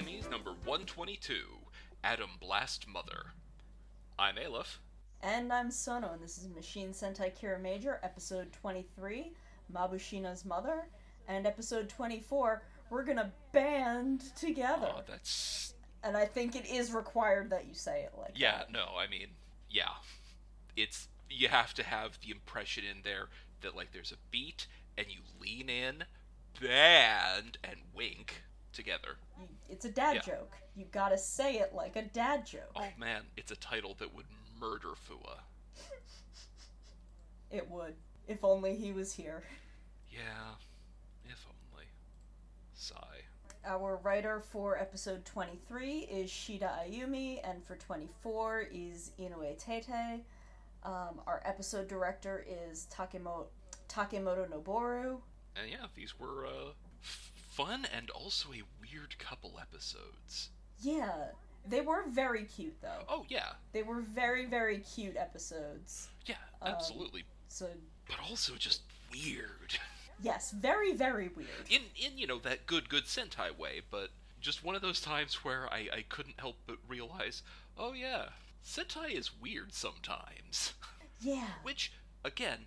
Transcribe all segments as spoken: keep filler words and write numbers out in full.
Japanese number one twenty-two, Atom Blast Mother. I'm Aleph. And I'm Sono, and this is Machine Sentai Kiramager, episode twenty-three, Mabushina's Mother, and episode twenty-four, we're gonna band together. Oh, that's... And I think it is required that you say it like yeah, that. Yeah, no, I mean, yeah. It's, you have to have the impression in there that, like, there's a beat, and you lean in, band, and wink together. It's a dad yeah. joke. You gotta say it like a dad joke. Oh, man, it's a title that would murder Fua. It would. If only he was here. Yeah, if only. Sigh. Our writer for episode twenty-three is Shida Ayumi, and for twenty-four is Inoue Tete. Um, our episode director is Takemo- Takemoto Noboru. And yeah, these were uh, fun and also a weird couple episodes. Yeah, they were very cute though. Oh yeah. They were very, very cute episodes. Yeah, absolutely. Um, so, but also just weird. Yes, very, very weird. In, in you know, that good, good Sentai way, but just one of those times where I, I couldn't help but realize, oh yeah, Sentai is weird sometimes. Yeah. Which, again,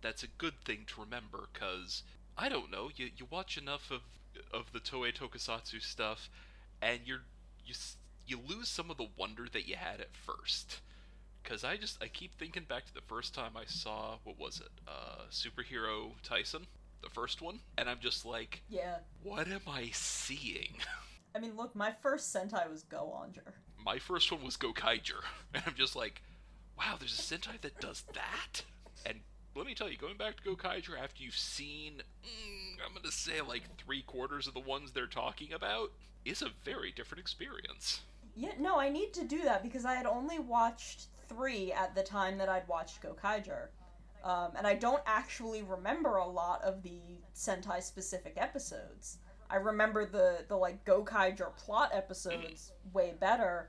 that's a good thing to remember, because, I don't know, you, you watch enough of of the Toei Tokusatsu stuff, and you're, you you lose some of the wonder that you had at first. Because I just, I keep thinking back to the first time I saw, what was it, uh, Superhero Tyson? The first one, and I'm just like, yeah, what am I seeing? I mean, look, my first Sentai was Go-Onger. My first one was Gokaiger, and I'm just like, wow, there's a Sentai that does that? And let me tell you, going back to Gokaiger after you've seen, mm, I'm gonna say like three quarters of the ones they're talking about, is a very different experience. Yeah, no, I need to do that, because I had only watched three at the time that I'd watched Gokaiger. Um, and I don't actually remember a lot of the Sentai-specific episodes. I remember the, the like, Gokaiger plot episodes mm-hmm. way better,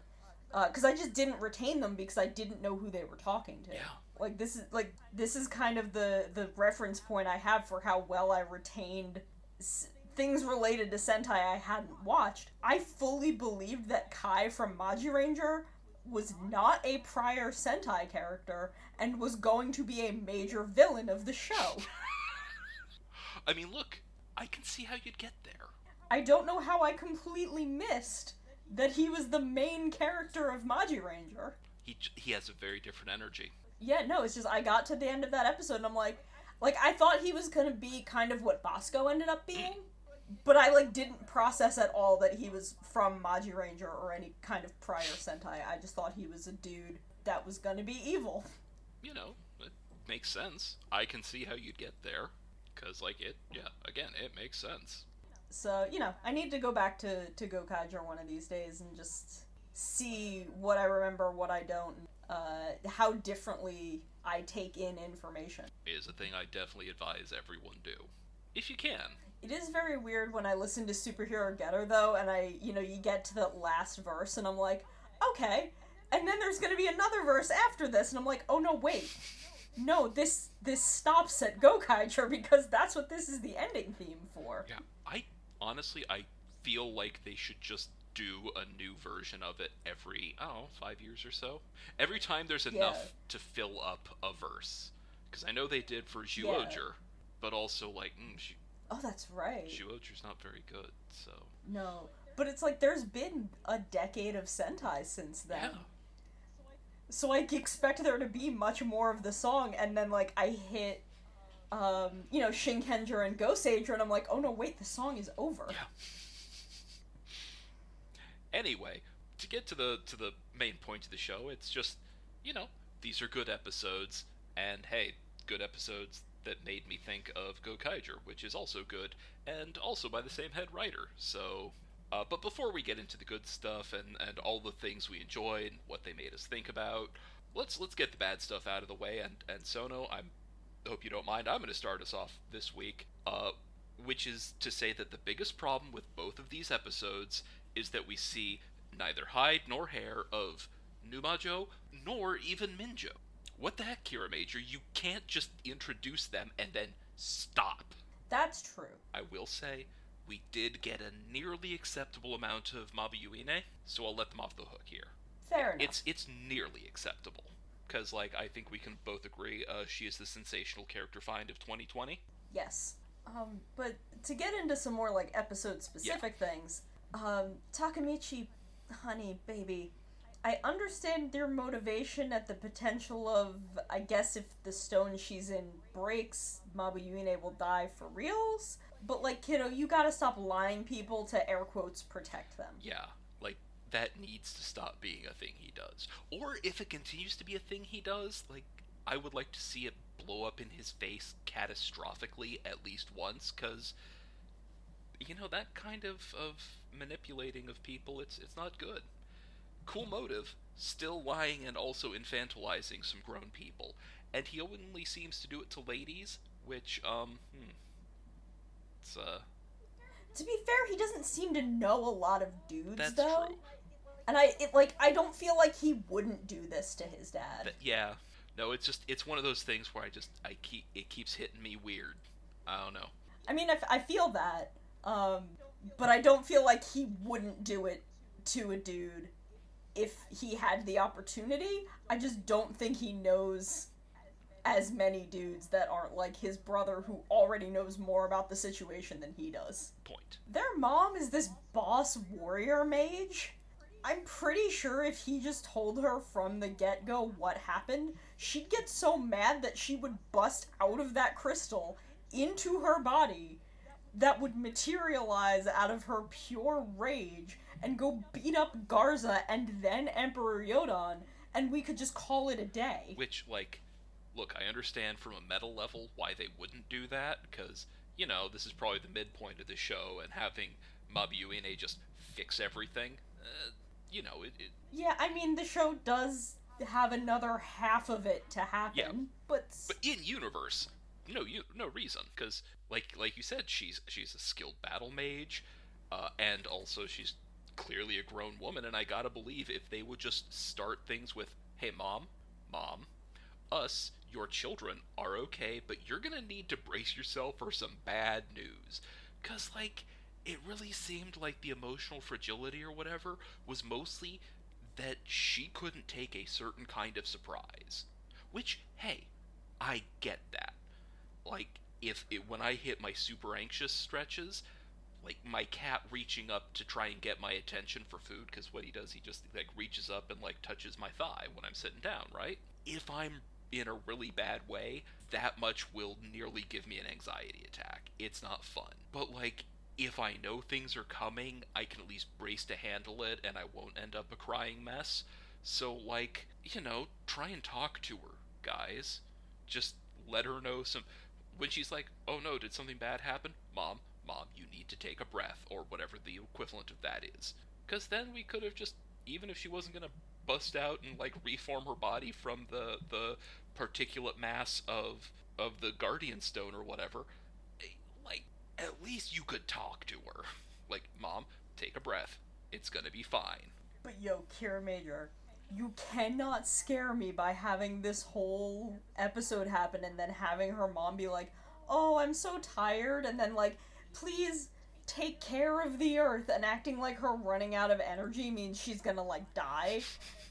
because uh, I just didn't retain them because I didn't know who they were talking to. Yeah. Like, this is like this is kind of the, the reference point I have for how well I retained s- things related to Sentai I hadn't watched. I fully believed that Kai from Magiranger was not a prior Sentai character and was going to be a major villain of the show. I mean, look, I can see how you'd get there. I don't know how I completely missed that he was the main character of Magiranger. He he has a very different energy. Yeah, no, it's just I got to the end of that episode and I'm like, like I thought he was going to be kind of what Bosco ended up being. Mm. But I, like, didn't process at all that he was from Magiranger or any kind of prior Sentai. I just thought he was a dude that was gonna be evil. You know, it makes sense. I can see how you'd get there. Because, like, it, yeah, again, it makes sense. So, you know, I need to go back to, to Gokaiger one of these days and just see what I remember, what I don't, and uh, how differently I take in information. It is a thing I definitely advise everyone do. If you can. It is very weird when I listen to Superhero Getter, though, and I, you know, you get to the last verse, and I'm like, okay, and then there's gonna be another verse after this, and I'm like, oh no, wait, no, this this stops at Gokaiger, because that's what this is the ending theme for. Yeah, I, honestly, I feel like they should just do a new version of it every, I don't know, five years or so. Every time there's enough yeah. to fill up a verse. Because I know they did for Zyuohger, yeah. but also, like, mm, she, oh, that's right. Zyuohger's not very good, so. No, but it's like there's been a decade of Sentai since then. Yeah. So I expect there to be much more of the song, and then, like, I hit, um, you know, Shinkenger and Go-Sager, and I'm like, oh no, wait, the song is over. Yeah. Anyway, to get to the to the main point of the show, it's just, you know, these are good episodes, and hey, good episodes that made me think of Gokaiger, which is also good, and also by the same head writer, so... Uh, but before we get into the good stuff and, and all the things we enjoyed and what they made us think about, let's let's get the bad stuff out of the way, and, and Sono, I hope you don't mind, I'm going to start us off this week, uh, which is to say that the biggest problem with both of these episodes is that we see neither hide nor hair of Numajo nor even Minjo. What the heck, Kiramager? You can't just introduce them and then stop. That's true. I will say, we did get a nearly acceptable amount of Mabushina, so I'll let them off the hook here. Fair enough. It's, it's nearly acceptable, because, like, I think we can both agree uh, she is the sensational character find of twenty twenty. Yes. Um, but to get into some more, like, episode-specific yeah. things, um, Takamichi, honey, baby, I understand their motivation at the potential of, I guess if the stone she's in breaks, Mabushina will die for reals. But, like, kiddo, you gotta stop lying people to, air quotes, protect them. Yeah, like, that needs to stop being a thing he does. Or if it continues to be a thing he does, like, I would like to see it blow up in his face catastrophically at least once, because, you know, that kind of, of manipulating of people, it's it's not good. Cool motive, still lying and also infantilizing some grown people. And he only seems to do it to ladies, which, um, hmm. It's, uh... To be fair, he doesn't seem to know a lot of dudes, that's though. That's true. And I, it, like, I don't feel like he wouldn't do this to his dad. Th- yeah. No, it's just, it's one of those things where I just, I keep, it keeps hitting me weird. I don't know. I mean, I, f- I feel that, um, but I don't feel like he wouldn't do it to a dude if he had the opportunity. I just don't think he knows as many dudes that aren't like his brother, who already knows more about the situation than he does. Point. Their mom is this boss warrior mage. I'm pretty sure if he just told her from the get-go what happened, she'd get so mad that she would bust out of that crystal into her body that would materialize out of her pure rage and go beat up Garza and then Emperor Yodon, and we could just call it a day. Which, like, look, I understand from a meta level why they wouldn't do that, because, you know, this is probably the midpoint of the show, and having Mabushina just fix everything, uh, you know, it, it... Yeah, I mean, the show does have another half of it to happen, yeah. but... But in-universe, no you, no reason, because, like like you said, she's, she's a skilled battle mage, uh, and also she's clearly a grown woman, and I gotta believe if they would just start things with, hey, mom, mom, us, your children, are okay, but you're gonna need to brace yourself for some bad news. Because, like, it really seemed like the emotional fragility or whatever was mostly that she couldn't take a certain kind of surprise. Which, hey, I get that. Like, if it, when I hit my super anxious stretches, like, my cat reaching up to try and get my attention for food, because what he does, he just, like, reaches up and, like, touches my thigh when I'm sitting down, right? If I'm in a really bad way, that much will nearly give me an anxiety attack. It's not fun. But, like, if I know things are coming, I can at least brace to handle it, and I won't end up a crying mess. So, like, you know, try and talk to her, guys. Just let her know some... When she's like, oh no, did something bad happen? Mom, Mom, you need to take a breath, or whatever the equivalent of that is. Because then we could have just, even if she wasn't going to bust out and, like, reform her body from the the particulate mass of of the Guardian Stone or whatever, like, at least you could talk to her. Like, Mom, take a breath. It's going to be fine. But yo, Kiramager, you cannot scare me by having this whole episode happen and then having her mom be like, oh, I'm so tired, and then, like, please take care of the earth, and acting like her running out of energy means she's gonna, like, die,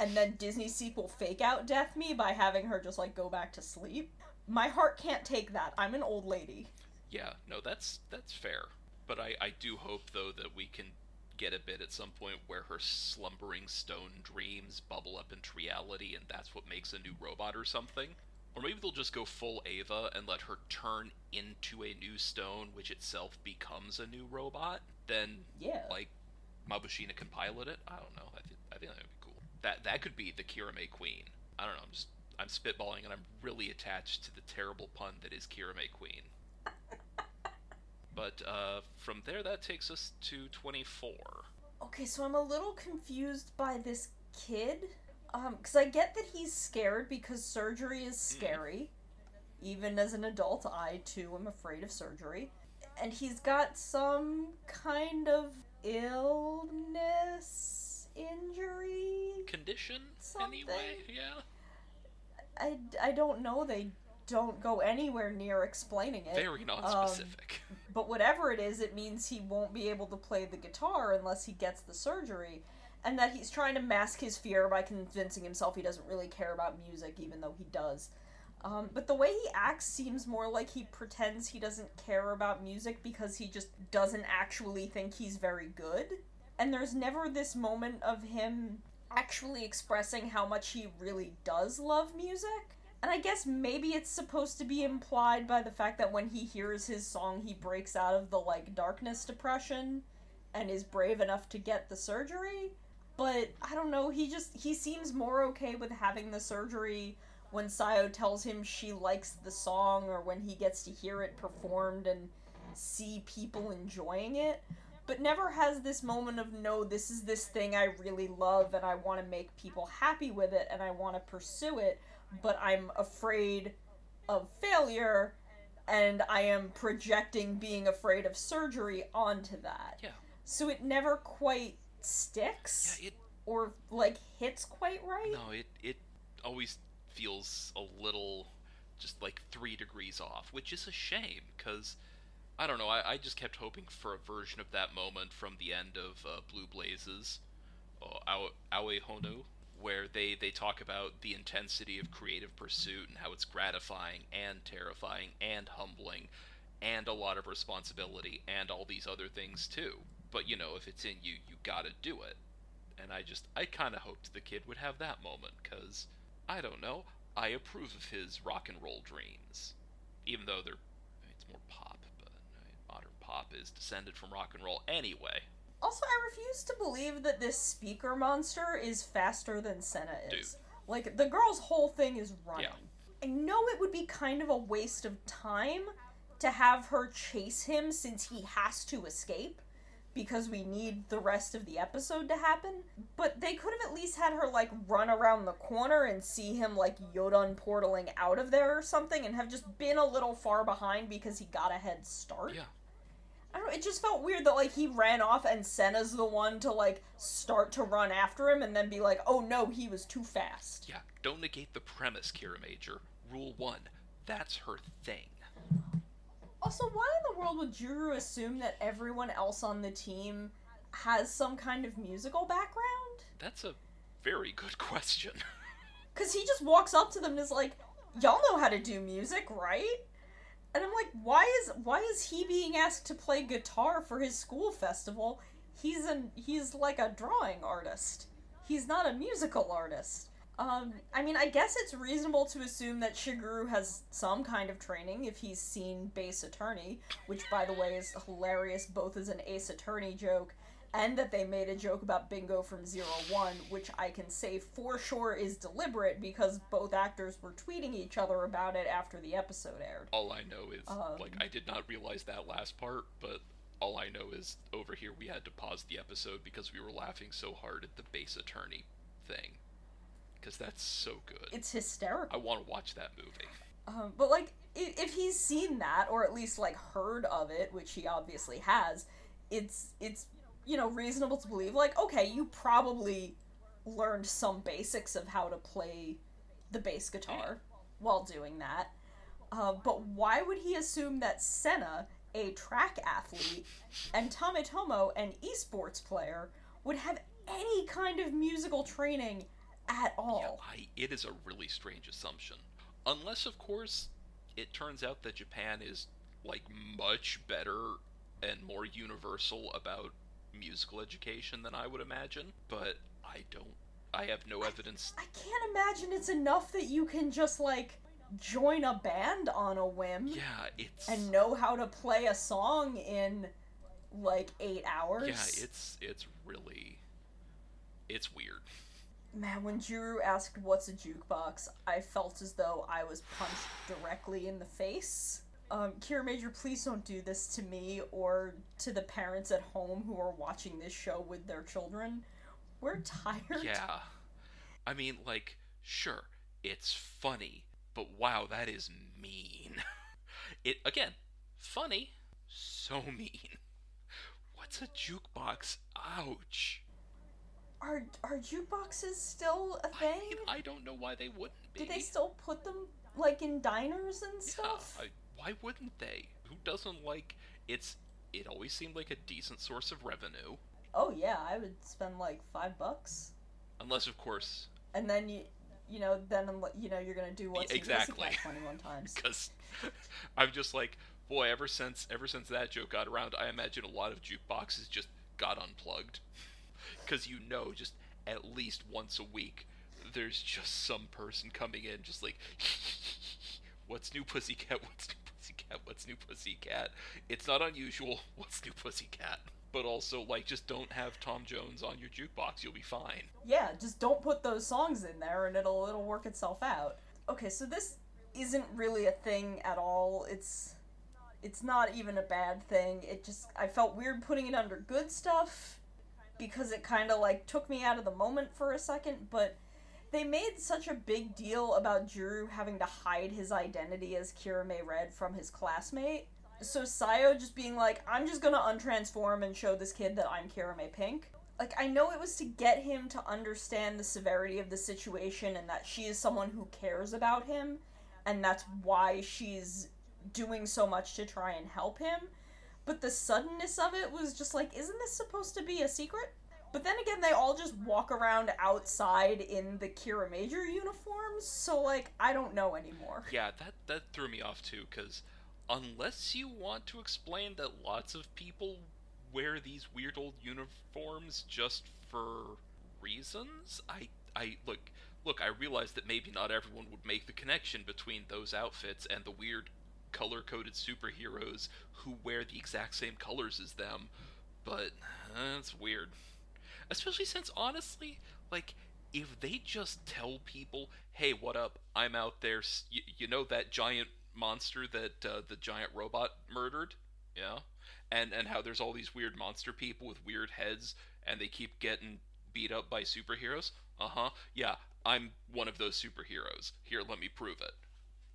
and then Disney sequel fake out death me by having her just, like, go back to sleep. My heart can't take that. I'm an old lady. Yeah, no, that's that's fair. But I, I do hope, though, that we can get a bit at some point where her slumbering stone dreams bubble up into reality, and that's what makes a new robot or something. Or maybe they'll just go full Ava and let her turn into a new stone, which itself becomes a new robot. Then, yeah. like, Mabushina can pilot it. I don't know. I think I think that would be cool. That that could be the Kirame Queen. I don't know. I'm just I'm spitballing, and I'm really attached to the terrible pun that is Kirame Queen. But uh, from there, that takes us to twenty-four. Okay, so I'm a little confused by this kid. Um, because I get that he's scared because surgery is scary. Mm. Even as an adult, I, too, am afraid of surgery. And he's got some kind of illness, injury? Condition, something. Anyway, yeah. I, I don't know. They don't go anywhere near explaining it. Very non-specific. Um, but whatever it is, it means he won't be able to play the guitar unless he gets the surgery, and that he's trying to mask his fear by convincing himself he doesn't really care about music, even though he does. Um, but the way he acts seems more like he pretends he doesn't care about music because he just doesn't actually think he's very good. And there's never this moment of him actually expressing how much he really does love music. And I guess maybe it's supposed to be implied by the fact that when he hears his song, he breaks out of the, like, darkness depression and is brave enough to get the surgery. But, I don't know, he just, he seems more okay with having the surgery when Sayo tells him she likes the song or when he gets to hear it performed and see people enjoying it, but never has this moment of, no, this is this thing I really love and I want to make people happy with it and I want to pursue it, but I'm afraid of failure and I am projecting being afraid of surgery onto that. Yeah. So it never quite sticks yeah, it, or, like, hits quite right. No, it, it always feels a little just like three degrees off, which is a shame, because, I don't know, I, I just kept hoping for a version of that moment from the end of uh, Blue Blazes, uh, Aoi Hono, where they, they talk about the intensity of creative pursuit and how it's gratifying and terrifying and humbling and a lot of responsibility and all these other things too. But, you know, if it's in you, you gotta do it. And I just, I kind of hoped the kid would have that moment, because, I don't know, I approve of his rock and roll dreams. Even though they're, it's more pop, but modern pop is descended from rock and roll anyway. Also, I refuse to believe that this speaker monster is faster than Senna is. Dude. Like, the girl's whole thing is running. Yeah. I know it would be kind of a waste of time to have her chase him since he has to escape, because we need the rest of the episode to happen, but they could have at least had her, like, run around the corner and see him, like, Yodon portaling out of there or something and have just been a little far behind because he got a head start. Yeah. I don't know, it just felt weird that, like, he ran off and Senna's the one to, like, start to run after him and then be like, oh no, he was too fast. Yeah, don't negate the premise, Kiramager. Rule one, that's her thing. Also, why in the world would Juru assume that everyone else on the team has some kind of musical background? That's a very good question. Because he just walks up to them and is like, y'all know how to do music, right? And I'm like, why is why is he being asked to play guitar for his school festival? He's an, he's like a drawing artist. He's not a musical artist. Um, I mean, I guess it's reasonable to assume that Shiguru has some kind of training if he's seen Ace Attorney, which, by the way, is hilarious both as an Ace Attorney joke and that they made a joke about Bingo from Zero One, which I can say for sure is deliberate because both actors were tweeting each other about it after the episode aired. All I know is, um, like, I did not realize that last part, but all I know is over here we had to pause the episode because we were laughing so hard at the Ace Attorney thing. Because that's so good. It's hysterical. I want to watch that movie. Um, but, like, if, if he's seen that, or at least, like, heard of it, which he obviously has, it's, it's you know, reasonable to believe, like, okay, you probably learned some basics of how to play the bass guitar yeah. while doing that. Uh, but why would he assume that Senna, a track athlete, and Tametomo, an esports player, would have any kind of musical training at all? Yeah, I, it is a really strange assumption. Unless, of course, it turns out that Japan is, like, much better and more universal about musical education than I would imagine. But I don't... I have no evidence... I, I can't imagine it's enough that you can just, like, join a band on a whim. Yeah, it's... And know how to play a song in, like, eight hours. Yeah, it's, it's really... It's weird. Man, when Juru asked, what's a jukebox, I felt as though I was punched directly in the face. Um, Kiramager, please don't do this to me or to the parents at home who are watching this show with their children. We're tired. Yeah. I mean, like, sure, it's funny, but wow, that is mean. It, again, funny, so mean. What's a jukebox? Ouch. Are are jukeboxes still a thing? I mean, I don't know why they wouldn't be. Do they still put them like in diners and stuff? Yeah, I, why wouldn't they? Who doesn't like it's? It always seemed like a decent source of revenue. Oh yeah, I would spend like five bucks. Unless of course. And then you, you know, then you know you're gonna do what's exactly twenty-one times. Because I'm just like, boy, ever since ever since that joke got around, I imagine a lot of jukeboxes just got unplugged. Because you know, just at least once a week, there's just some person coming in, just like, what's new, pussycat? What's new, pussycat? What's new, pussycat? It's not unusual. What's new, pussycat? But also, like, just don't have Tom Jones on your jukebox. You'll be fine. Yeah, just don't put those songs in there, and it'll it'll work itself out. Okay, so this isn't really a thing at all. It's it's not even a bad thing. It just I felt weird putting it under good stuff. Because it kind of, like, took me out of the moment for a second, but they made such a big deal about Juru having to hide his identity as Kirame Red from his classmate. So Sayo just being like, I'm just gonna untransform and show this kid that I'm Kirame Pink. Like, I know it was to get him to understand the severity of the situation and that she is someone who cares about him, and that's why she's doing so much to try and help him. But the suddenness of it was just like, isn't this supposed to be a secret? But then again, they all just walk around outside in the Kiramager uniforms, so like, I don't know anymore. Yeah, that, that threw me off too, because unless you want to explain that lots of people wear these weird old uniforms just for reasons, I, I, look, look, I realize that maybe not everyone would make the connection between those outfits and the weird color-coded superheroes who wear the exact same colors as them, but that's uh, weird. Especially since, honestly, like, if they just tell people, hey, what up, I'm out there, you, you know that giant monster that uh, the giant robot murdered? Yeah? And, and how there's all these weird monster people with weird heads, and they keep getting beat up by superheroes? Uh-huh. Yeah, I'm one of those superheroes. Here, let me prove it.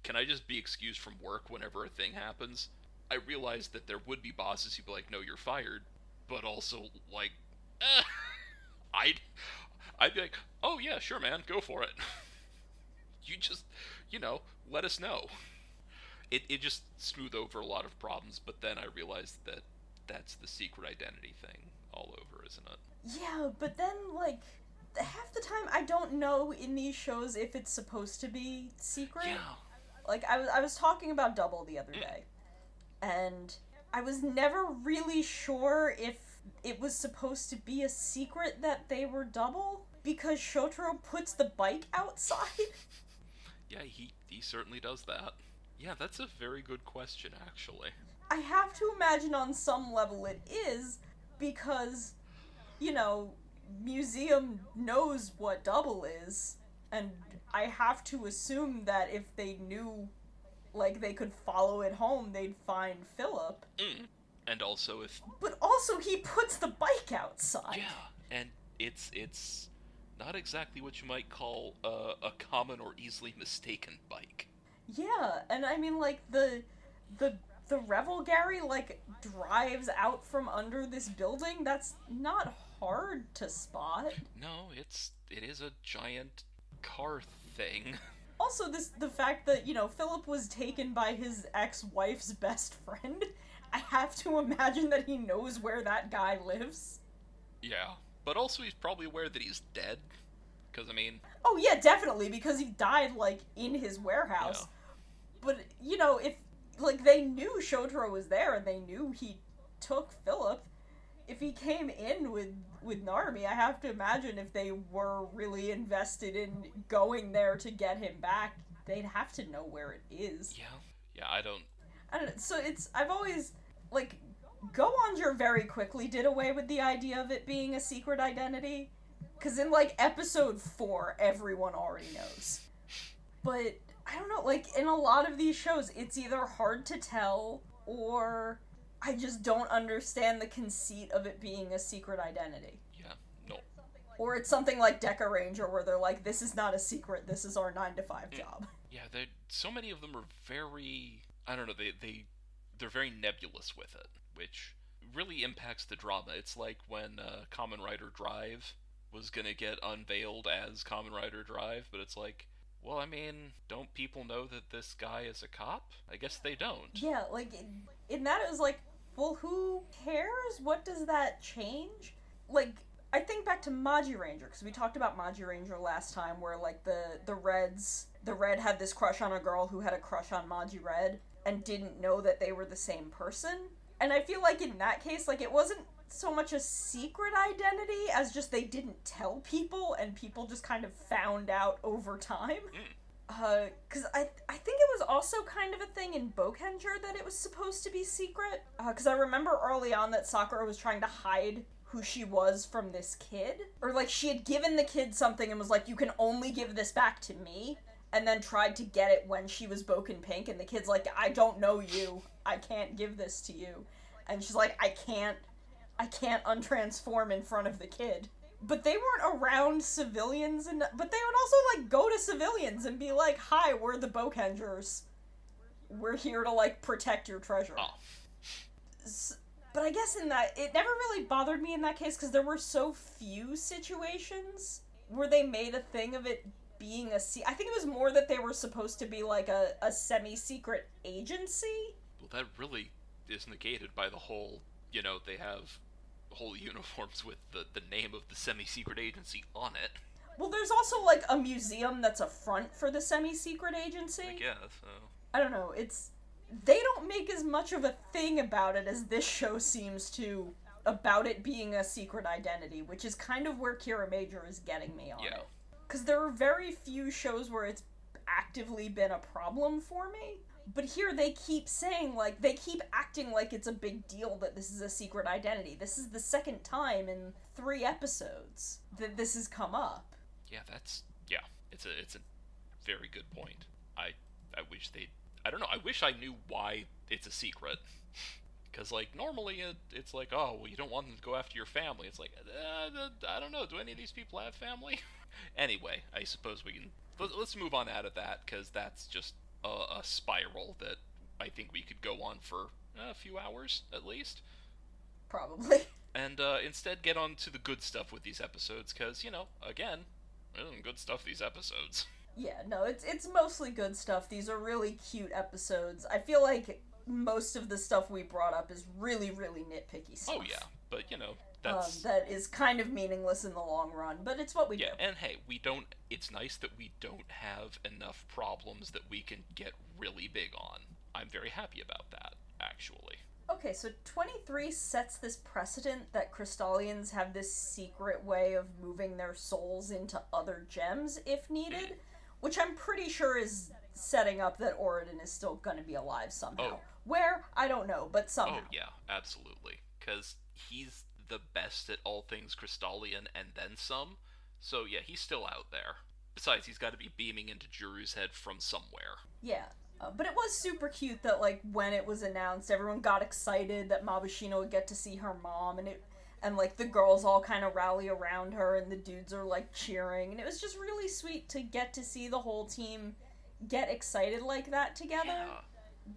Can I just be excused from work whenever a thing happens? I realize that there would be bosses who'd be like, no, you're fired, but also, like, eh. I'd, I'd be like, oh yeah, sure man, go for it. You just, you know, let us know. It it just smoothed over a lot of problems, but then I realized that that's the secret identity thing all over, isn't it? Yeah, but then, like, half the time I don't know in these shows if it's supposed to be secret. Yeah. Like, I was I was talking about Double the other day, and I was never really sure if it was supposed to be a secret that they were Double, because Shotaro puts the bike outside. Yeah, he, he certainly does that. Yeah, that's a very good question, actually. I have to imagine on some level it is, because, you know, Museum knows what Double is, and I have to assume that if they knew, like, they could follow it home, they'd find Philip. Mm. And also if... But also he puts the bike outside. Yeah, and it's it's not exactly what you might call uh, a common or easily mistaken bike. Yeah, and I mean, like, the the the Revelgary, like, drives out from under this building. That's not hard to spot. No, it's it is a giant car thing. Also, this the fact that, you know, Philip was taken by his ex-wife's best friend, I have to imagine that he knows where that guy lives. Yeah, but also he's probably aware that he's dead, because, I mean... Oh yeah, definitely, because he died, like, in his warehouse. Yeah. But, you know, if, like, they knew Shotaro was there, and they knew he took Philip, if he came in with, with Narumi, I have to imagine if they were really invested in going there to get him back, they'd have to know where it is. Yeah. Yeah, I don't... I don't know. So it's... I've always... Like, Go-Onger very quickly did away with the idea of it being a secret identity. Because in, like, episode four, everyone already knows. But, I don't know, like, in a lot of these shows, it's either hard to tell, or... I just don't understand the conceit of it being a secret identity. Yeah, no. Or it's something like Deca Ranger, where they're like, this is not a secret, this is our nine to five job. Yeah, so many of them are very, I don't know, they, they, they're very nebulous with it, which really impacts the drama. It's like when uh, Kamen Rider Drive was gonna get unveiled as Kamen Rider Drive, but it's like, well, I mean, don't people know that this guy is a cop? I guess they don't. Yeah, like, in, in that it was like, well, who cares? What does that change? Like, I think back to Magiranger, because we talked about Magiranger last time, where, like, the, the Reds, the Red had this crush on a girl who had a crush on Magi Red, and didn't know that they were the same person. And I feel like in that case, like, it wasn't so much a secret identity as just they didn't tell people, and people just kind of found out over time. Mm. Uh, because I I think it was also kind of a thing in Gokaiger that it was supposed to be secret. Uh, because I remember early on that Sakura was trying to hide who she was from this kid. Or, like, she had given the kid something and was like, you can only give this back to me. And then tried to get it when she was Boken Pink, and the kid's like, I don't know you. I can't give this to you. And she's like, I can't, I can't untransform in front of the kid. But they weren't around civilians, and but they would also, like, go to civilians and be like, hi, we're the Gokaiger. We're here to, like, protect your treasure. Oh. So, but I guess in that, it never really bothered me in that case, because there were so few situations where they made a thing of it being a se- I think it was more that they were supposed to be, like, a, a semi-secret agency. Well, that really is negated by the whole, you know, they have whole uniforms with the, the name of the semi-secret agency on it. Well, there's also, like, a museum that's a front for the semi-secret agency. I guess, so. I don't know, it's... They don't make as much of a thing about it as this show seems to, about it being a secret identity, which is kind of where Kiramager is getting me on yeah. it. Because there are very few shows where it's actively been a problem for me. But here they keep saying, like, they keep acting like it's a big deal that this is a secret identity. This is the second time in three episodes that this has come up. Yeah, that's, yeah, it's a it's a very good point. I, I wish they, I don't know, I wish I knew why it's a secret. Because, like, normally it, it's like, oh, well, you don't want them to go after your family. It's like, uh, I don't know, do any of these people have family? Anyway, I suppose we can, let's move on out of that, because that's just a, a spiral that I think we could go on for a few hours, at least. Probably. And uh, instead get on to the good stuff with these episodes, because, you know, again, good stuff these episodes. Yeah, no, it's it's mostly good stuff. These are really cute episodes. I feel like most of the stuff we brought up is really, really nitpicky stuff. Oh, yeah, but, you know... Um, that is kind of meaningless in the long run, but it's what we yeah, do. Yeah, and hey, we don't, it's nice that we don't have enough problems that we can get really big on. I'm very happy about that, actually. Okay, so twenty-three sets this precedent that Crystallians have this secret way of moving their souls into other gems if needed, mm. which I'm pretty sure is setting up that Oradin is still going to be alive somehow. Oh. Where? I don't know, but somehow. Oh, yeah, absolutely. Because he's the best at all things Crystallian and then some, so yeah, he's still out there. Besides, he's got to be beaming into Juru's head from somewhere. Yeah, uh, but it was super cute that, like, when it was announced, everyone got excited that Mabushina would get to see her mom, and it, and like the girls all kind of rally around her, and the dudes are, like, cheering, and it was just really sweet to get to see the whole team get excited like that together. Yeah.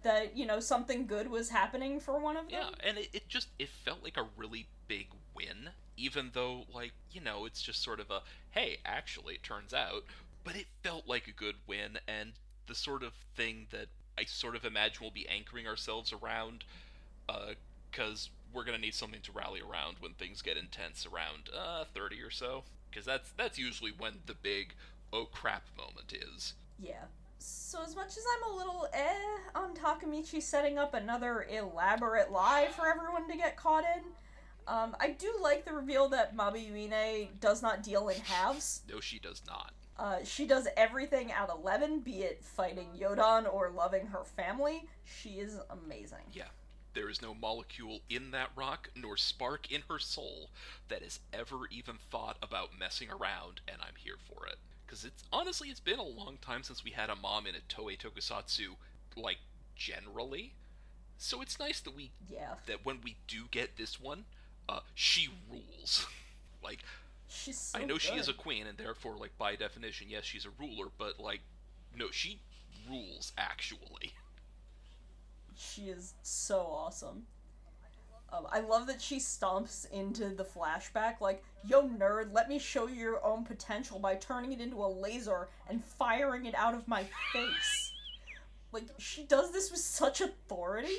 That, you know, something good was happening for one of them. Yeah, and it, it just, it felt like a really big win, even though, like, you know, it's just sort of a, hey, actually, it turns out, but it felt like a good win, and the sort of thing that I sort of imagine we'll be anchoring ourselves around, uh, because we're gonna need something to rally around when things get intense around, uh, thirty or so, because that's, that's usually when the big, oh crap moment is. Yeah. So as much as I'm a little eh on Takamichi setting up another elaborate lie for everyone to get caught in, um, I do like the reveal that Mabushina does not deal in halves. No, she does not. Uh, she does everything at eleven, be it fighting Yodon or loving her family. She is amazing. Yeah. There is no molecule in that rock, nor spark in her soul, that has ever even thought about messing around, and I'm here for it. Because it's, honestly, it's been a long time since we had a mom in a Toei Tokusatsu, like, generally. So it's nice that we, yeah. that when we do get this one, uh, she rules. Like, she's so I know good. She is a queen, and therefore, like, by definition, yes, she's a ruler, but, like, no, she rules, actually. She is so awesome. Um, I love that she stomps into the flashback like, yo nerd, let me show you your own potential by turning it into a laser and firing it out of my face. Like, she does this with such authority.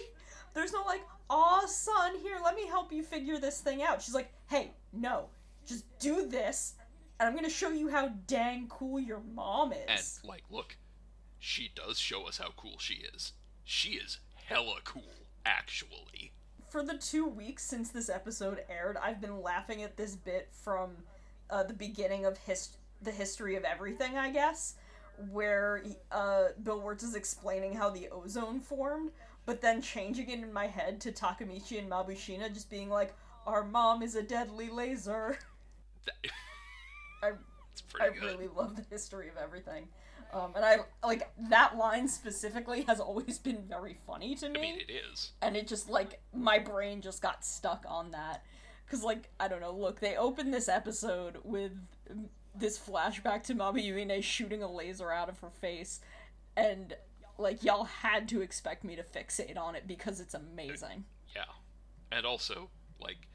There's no like, aw son, here, let me help you figure this thing out. She's like, hey, no, just do this, and I'm gonna show you how dang cool your mom is. And, like, look, she does show us how cool she is. She is hella cool, actually. For the two weeks since this episode aired, I've been laughing at this bit from uh, the beginning of his- the history of everything, I guess, where uh, Bill Wirtz is explaining how the ozone formed, but then changing it in my head to Takamichi and Mabushina just being like, our mom is a deadly laser. That... I, I really love the history of everything. Um, and I, like, that line specifically has always been very funny to me. I mean, it is. And it just, like, my brain just got stuck on that. Because, like, I don't know, look, they opened this episode with this flashback to Mabushina shooting a laser out of her face. And, like, y'all had to expect me to fixate on it because it's amazing. It, yeah. And also, like,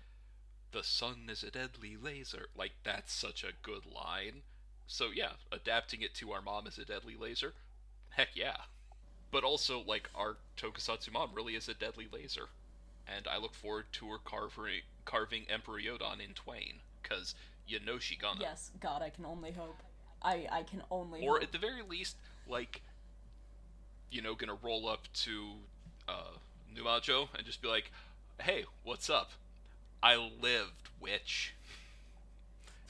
the sun is a deadly laser. Like, that's such a good line. So yeah, adapting it to our mom is a deadly laser, heck yeah. But also, like, our Tokusatsu mom really is a deadly laser. And I look forward to her carving, carving Emperor Yodon in twain, because you know she gonna. Yes, God, I can only hope. I, I can only Or hope. At the very least, like, you know, gonna roll up to uh, Numajo and just be like, hey, what's up? I lived, witch.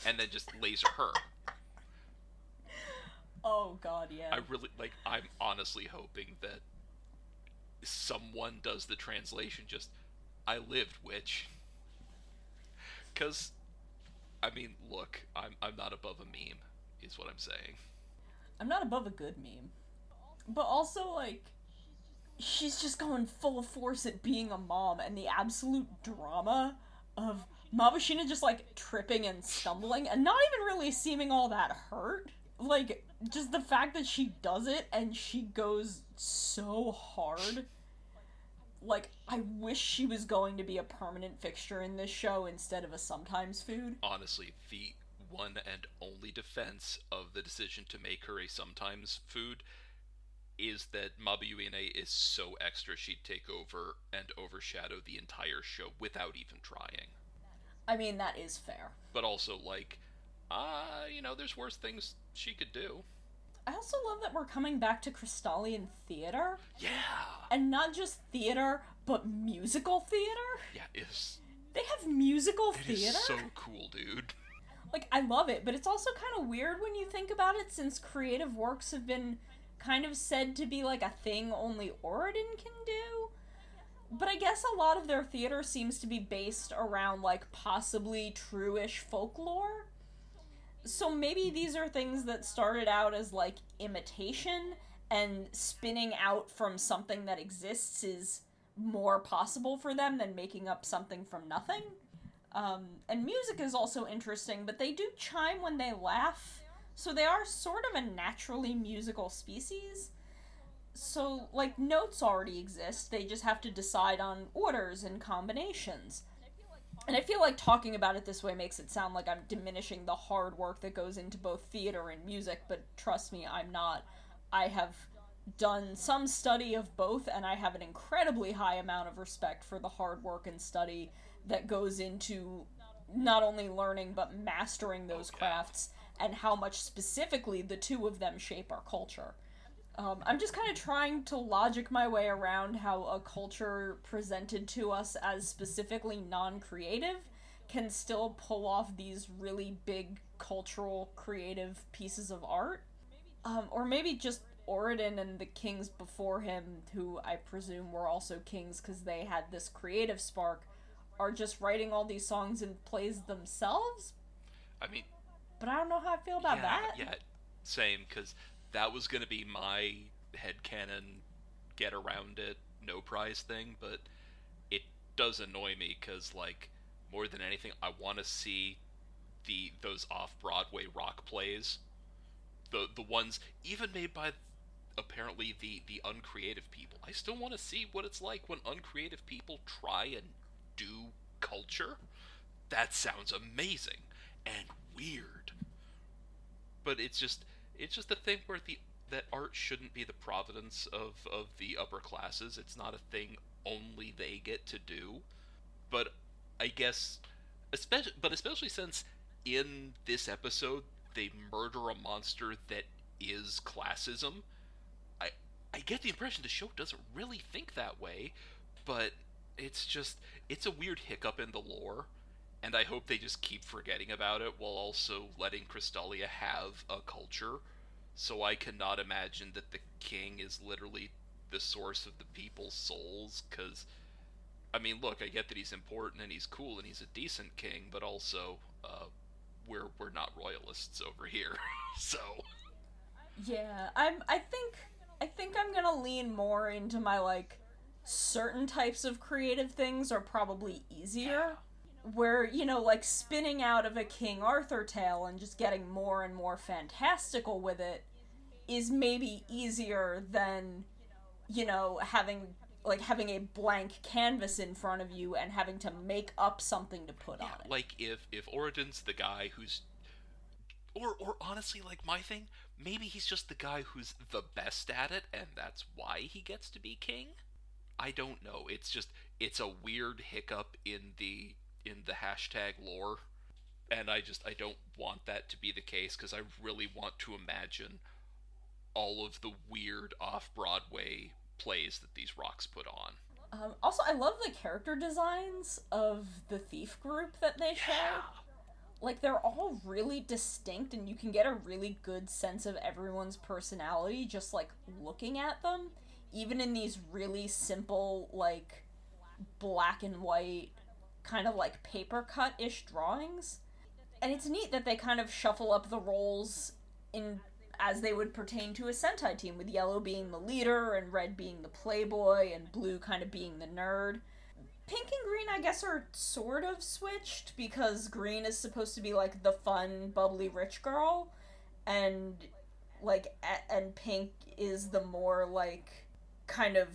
And then just laser her. Oh god, yeah. I really, like, I'm honestly hoping that someone does the translation just, I lived, witch. Because, I mean, look, I'm I'm not above a meme, is what I'm saying. I'm not above a good meme. But also, like, she's just going full force at being a mom, and the absolute drama of Mabushina just, like, tripping and stumbling, and not even really seeming all that hurt. Like, just the fact that she does it and she goes so hard. Like, I wish she was going to be a permanent fixture in this show instead of a sometimes food. Honestly, the one and only defense of the decision to make her a sometimes food is that Mabushina is so extra she'd take over and overshadow the entire show without even trying. I mean, that is fair. But also, like, ah, uh, you know, there's worse things she could do. I also love that we're coming back to Crystallian theater. Yeah! And not just theater, but musical theater. Yeah, it's... They have musical it theater? It is so cool, dude. Like, I love it, but it's also kind of weird when you think about it, since creative works have been kind of said to be, like, a thing only Oradin can do. But I guess a lot of their theater seems to be based around, like, possibly true-ish folklore. So maybe these are things that started out as, like, imitation, and spinning out from something that exists is more possible for them than making up something from nothing. Um, and music is also interesting, but they do chime when they laugh, so they are sort of a naturally musical species. So, like, notes already exist, they just have to decide on orders and combinations. And I feel like talking about it this way makes it sound like I'm diminishing the hard work that goes into both theater and music, but trust me, I'm not. I have done some study of both, and I have an incredibly high amount of respect for the hard work and study that goes into not only learning, but mastering those okay. crafts, and how much specifically the two of them shape our culture. Um, I'm just kind of trying to logic my way around how a culture presented to us as specifically non-creative can still pull off these really big cultural creative pieces of art. Um, or maybe just Oradin and the kings before him, who I presume were also kings because they had this creative spark, are just writing all these songs and plays themselves? I mean... But I don't know how I feel about yeah, that. Yeah, same, because... That was going to be my headcanon, get around it, no prize thing, but it does annoy me because, like, more than anything, I want to see the those off-Broadway rock plays. The the ones even made by, apparently, the, the uncreative people. I still want to see what it's like when uncreative people try and do culture? That sounds amazing and weird. But it's just it's just the thing where the that art shouldn't be the providence of, of the upper classes. It's not a thing only they get to do. But I guess, especially, but especially since in this episode they murder a monster that is classism, I I get the impression the show doesn't really think that way, but it's just, it's a weird hiccup in the lore, and I hope they just keep forgetting about it while also letting Crystallia have a culture. So I cannot imagine that the king is literally the source of the people's souls, because, I mean, look, I get that he's important and he's cool and he's a decent king, but also, uh, we're we're not royalists over here, so. Yeah, I'm. I think. I think I'm gonna lean more into my like, certain types of creative things are probably easier. Yeah. Where, you know, like spinning out of a King Arthur tale and just getting more and more fantastical with it is maybe easier than, you know, having like having a blank canvas in front of you and having to make up something to put yeah, on it. Like if if Oradin's the guy who's, or or honestly, like my thing, maybe he's just the guy who's the best at it, and that's why he gets to be king. I don't know. It's just, it's a weird hiccup in the in the hashtag lore, and I just I don't want that to be the case, because I really want to imagine all of the weird off-Broadway plays that these rocks put on. Um, also, I love the character designs of the thief group that they yeah. share. Like, they're all really distinct, and you can get a really good sense of everyone's personality just, like, looking at them. Even in these really simple, like, black and white, kind of like paper cut-ish drawings. And it's neat that they kind of shuffle up the roles in as they would pertain to a Sentai team, with yellow being the leader, and red being the playboy, and blue kind of being the nerd. Pink and green, I guess, are sort of switched, because green is supposed to be, like, the fun, bubbly rich girl, and, like, a- and pink is the more, like, kind of,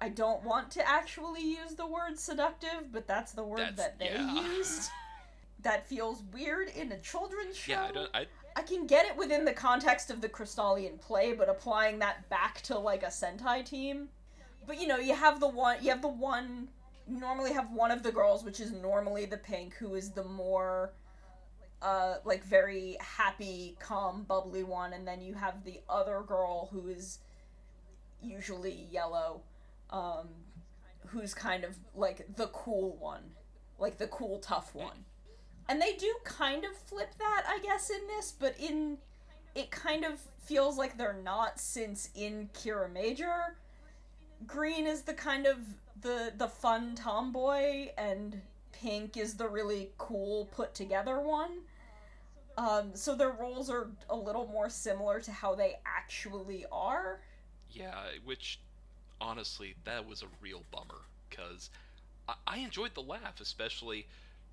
I don't want to actually use the word seductive, but that's the word that's, that they yeah. used. That feels weird in a children's show. Yeah, I don't... I... I can get it within the context of the Crystallian play, but applying that back to, like, a Sentai team. But, you know, you have the one, you have the one, you normally have one of the girls, which is normally the pink, who is the more, uh, like, very happy, calm, bubbly one, and then you have the other girl who is usually yellow, um, who's kind of, like, the cool one. Like, the cool, tough one. And they do kind of flip that, I guess, in this, but in, it kind of feels like they're not, since in Kiramager, green is the kind of the the fun tomboy, and pink is the really cool, put-together one. Um, so their roles are a little more similar to how they actually are. Yeah, which, honestly, that was a real bummer, because I, I enjoyed the laugh, especially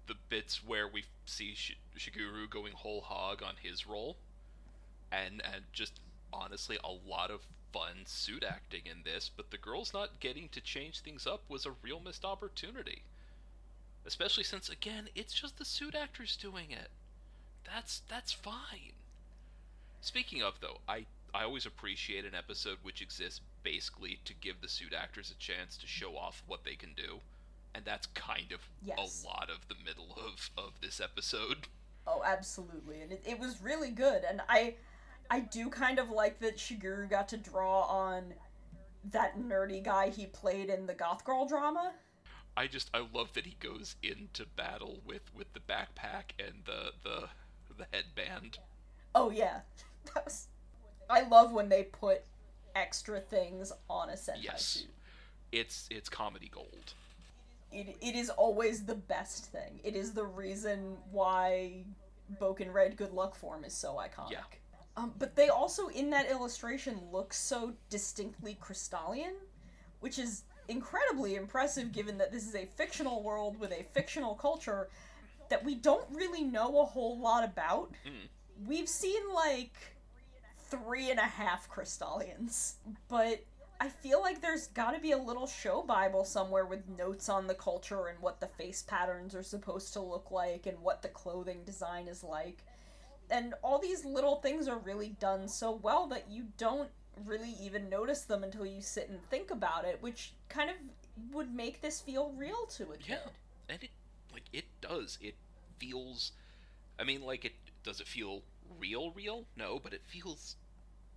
the bits where we see Sh- Shiguru going whole hog on his role, and and just honestly a lot of fun suit acting in this, but the girls not getting to change things up was a real missed opportunity, especially since, again, it's just the suit actors doing it. That's that's fine. Speaking of, though, I, I always appreciate an episode which exists basically to give the suit actors a chance to show off what they can do. And that's kind of yes. a lot of the middle of, of this episode. Oh, absolutely. And it, it was really good. And I I do kind of like that Shiguru got to draw on that nerdy guy he played in the Goth Girl drama. I just, I love that he goes into battle with, with the backpack and the, the the headband. Oh, yeah. That was... I love when they put extra things on a Sentai yes. suit. It's, it's comedy gold. It It is always the best thing. It is the reason why Boken Red Good Luck form is so iconic. Yeah. Um, but they also, in that illustration, look so distinctly Crystallian, which is incredibly impressive given that this is a fictional world with a fictional culture that we don't really know a whole lot about. Mm. We've seen, like, three and a half Crystallians, but I feel like there's gotta be a little show Bible somewhere with notes on the culture and what the face patterns are supposed to look like and what the clothing design is like. And all these little things are really done so well that you don't really even notice them until you sit and think about it, which kind of would make this feel real to a kid. Yeah, and it, like, it does. It feels, I mean, like, it does it feel real, real? No, but it feels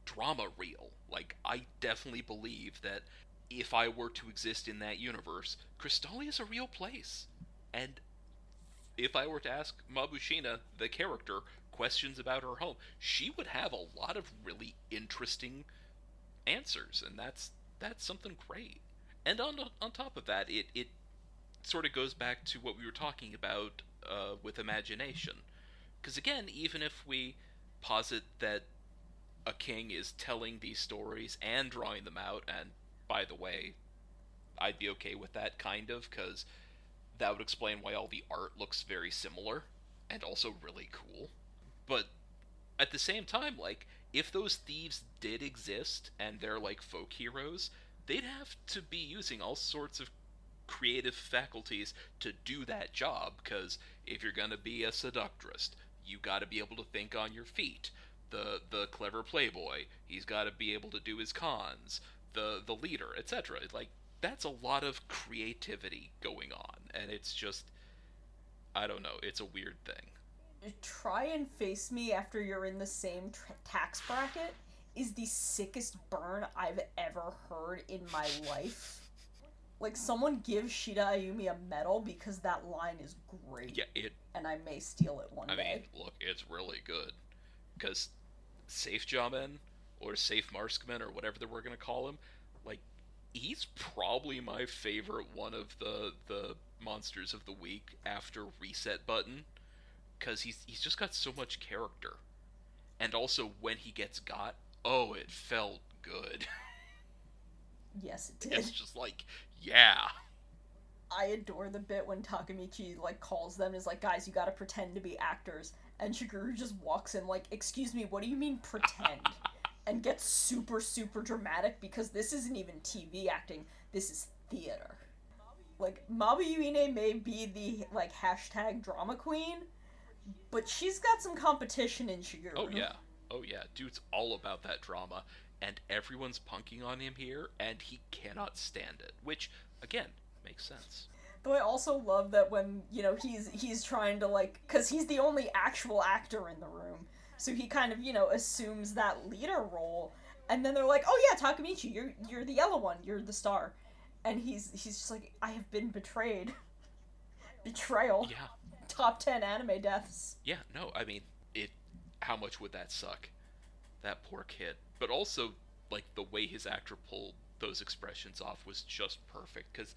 drama real. Like, I definitely believe that if I were to exist in that universe, Crystallia is a real place. And if I were to ask Mabushina, the character, questions about her home, she would have a lot of really interesting answers, and that's that's something great. And on on top of that, it, it sort of goes back to what we were talking about uh, with imagination. Because again, even if we posit that a king is telling these stories and drawing them out, and by the way, I'd be okay with that, kind of, because that would explain why all the art looks very similar, and also really cool. But at the same time, like, if those thieves did exist, and they're, like, folk heroes, they'd have to be using all sorts of creative faculties to do that job, because if you're gonna be a seductress, you gotta be able to think on your feet. The the clever playboy, he's gotta be able to do his cons. The the leader, et cetera. Like, that's a lot of creativity going on, and it's just, I don't know, it's a weird thing. Try and face me after you're in the same tra- tax bracket is the sickest burn I've ever heard in my life. Like, someone give Shida Ayumi a medal, because that line is great. Yeah, it... And I may steal it one I day. I mean, look, it's really good. Because Safe Jamen, or Safe Marksman, or whatever that we're going to call him, like, he's probably my favorite one of the the monsters of the week after Reset Button, because he's he's just got so much character. And also, when he gets got, oh, it felt good. Yes, it did. It's just like, yeah. I adore the bit when Takamichi, like, calls them and is like, guys, you gotta pretend to be actors. And Shiguru just walks in like, excuse me, what do you mean pretend? And gets super, super dramatic, because this isn't even T V acting, this is theater. Like, Mabushina may be the, like, hashtag drama queen, but she's got some competition in Shiguru. Oh yeah, oh yeah, dude's all about that drama, and everyone's punking on him here, and he cannot stand it, which, again, makes sense. Though I also love that when, you know, he's he's trying to, like, because he's the only actual actor in the room, so he kind of, you know, assumes that leader role, and then they're like, oh yeah, Takamichi, you're you're the yellow one, you're the star. And he's he's just like, I have been betrayed. Betrayal. Yeah. Top ten anime deaths. Yeah, no, I mean, it. How much would that suck? That poor kid. But also, like, the way his actor pulled those expressions off was just perfect, because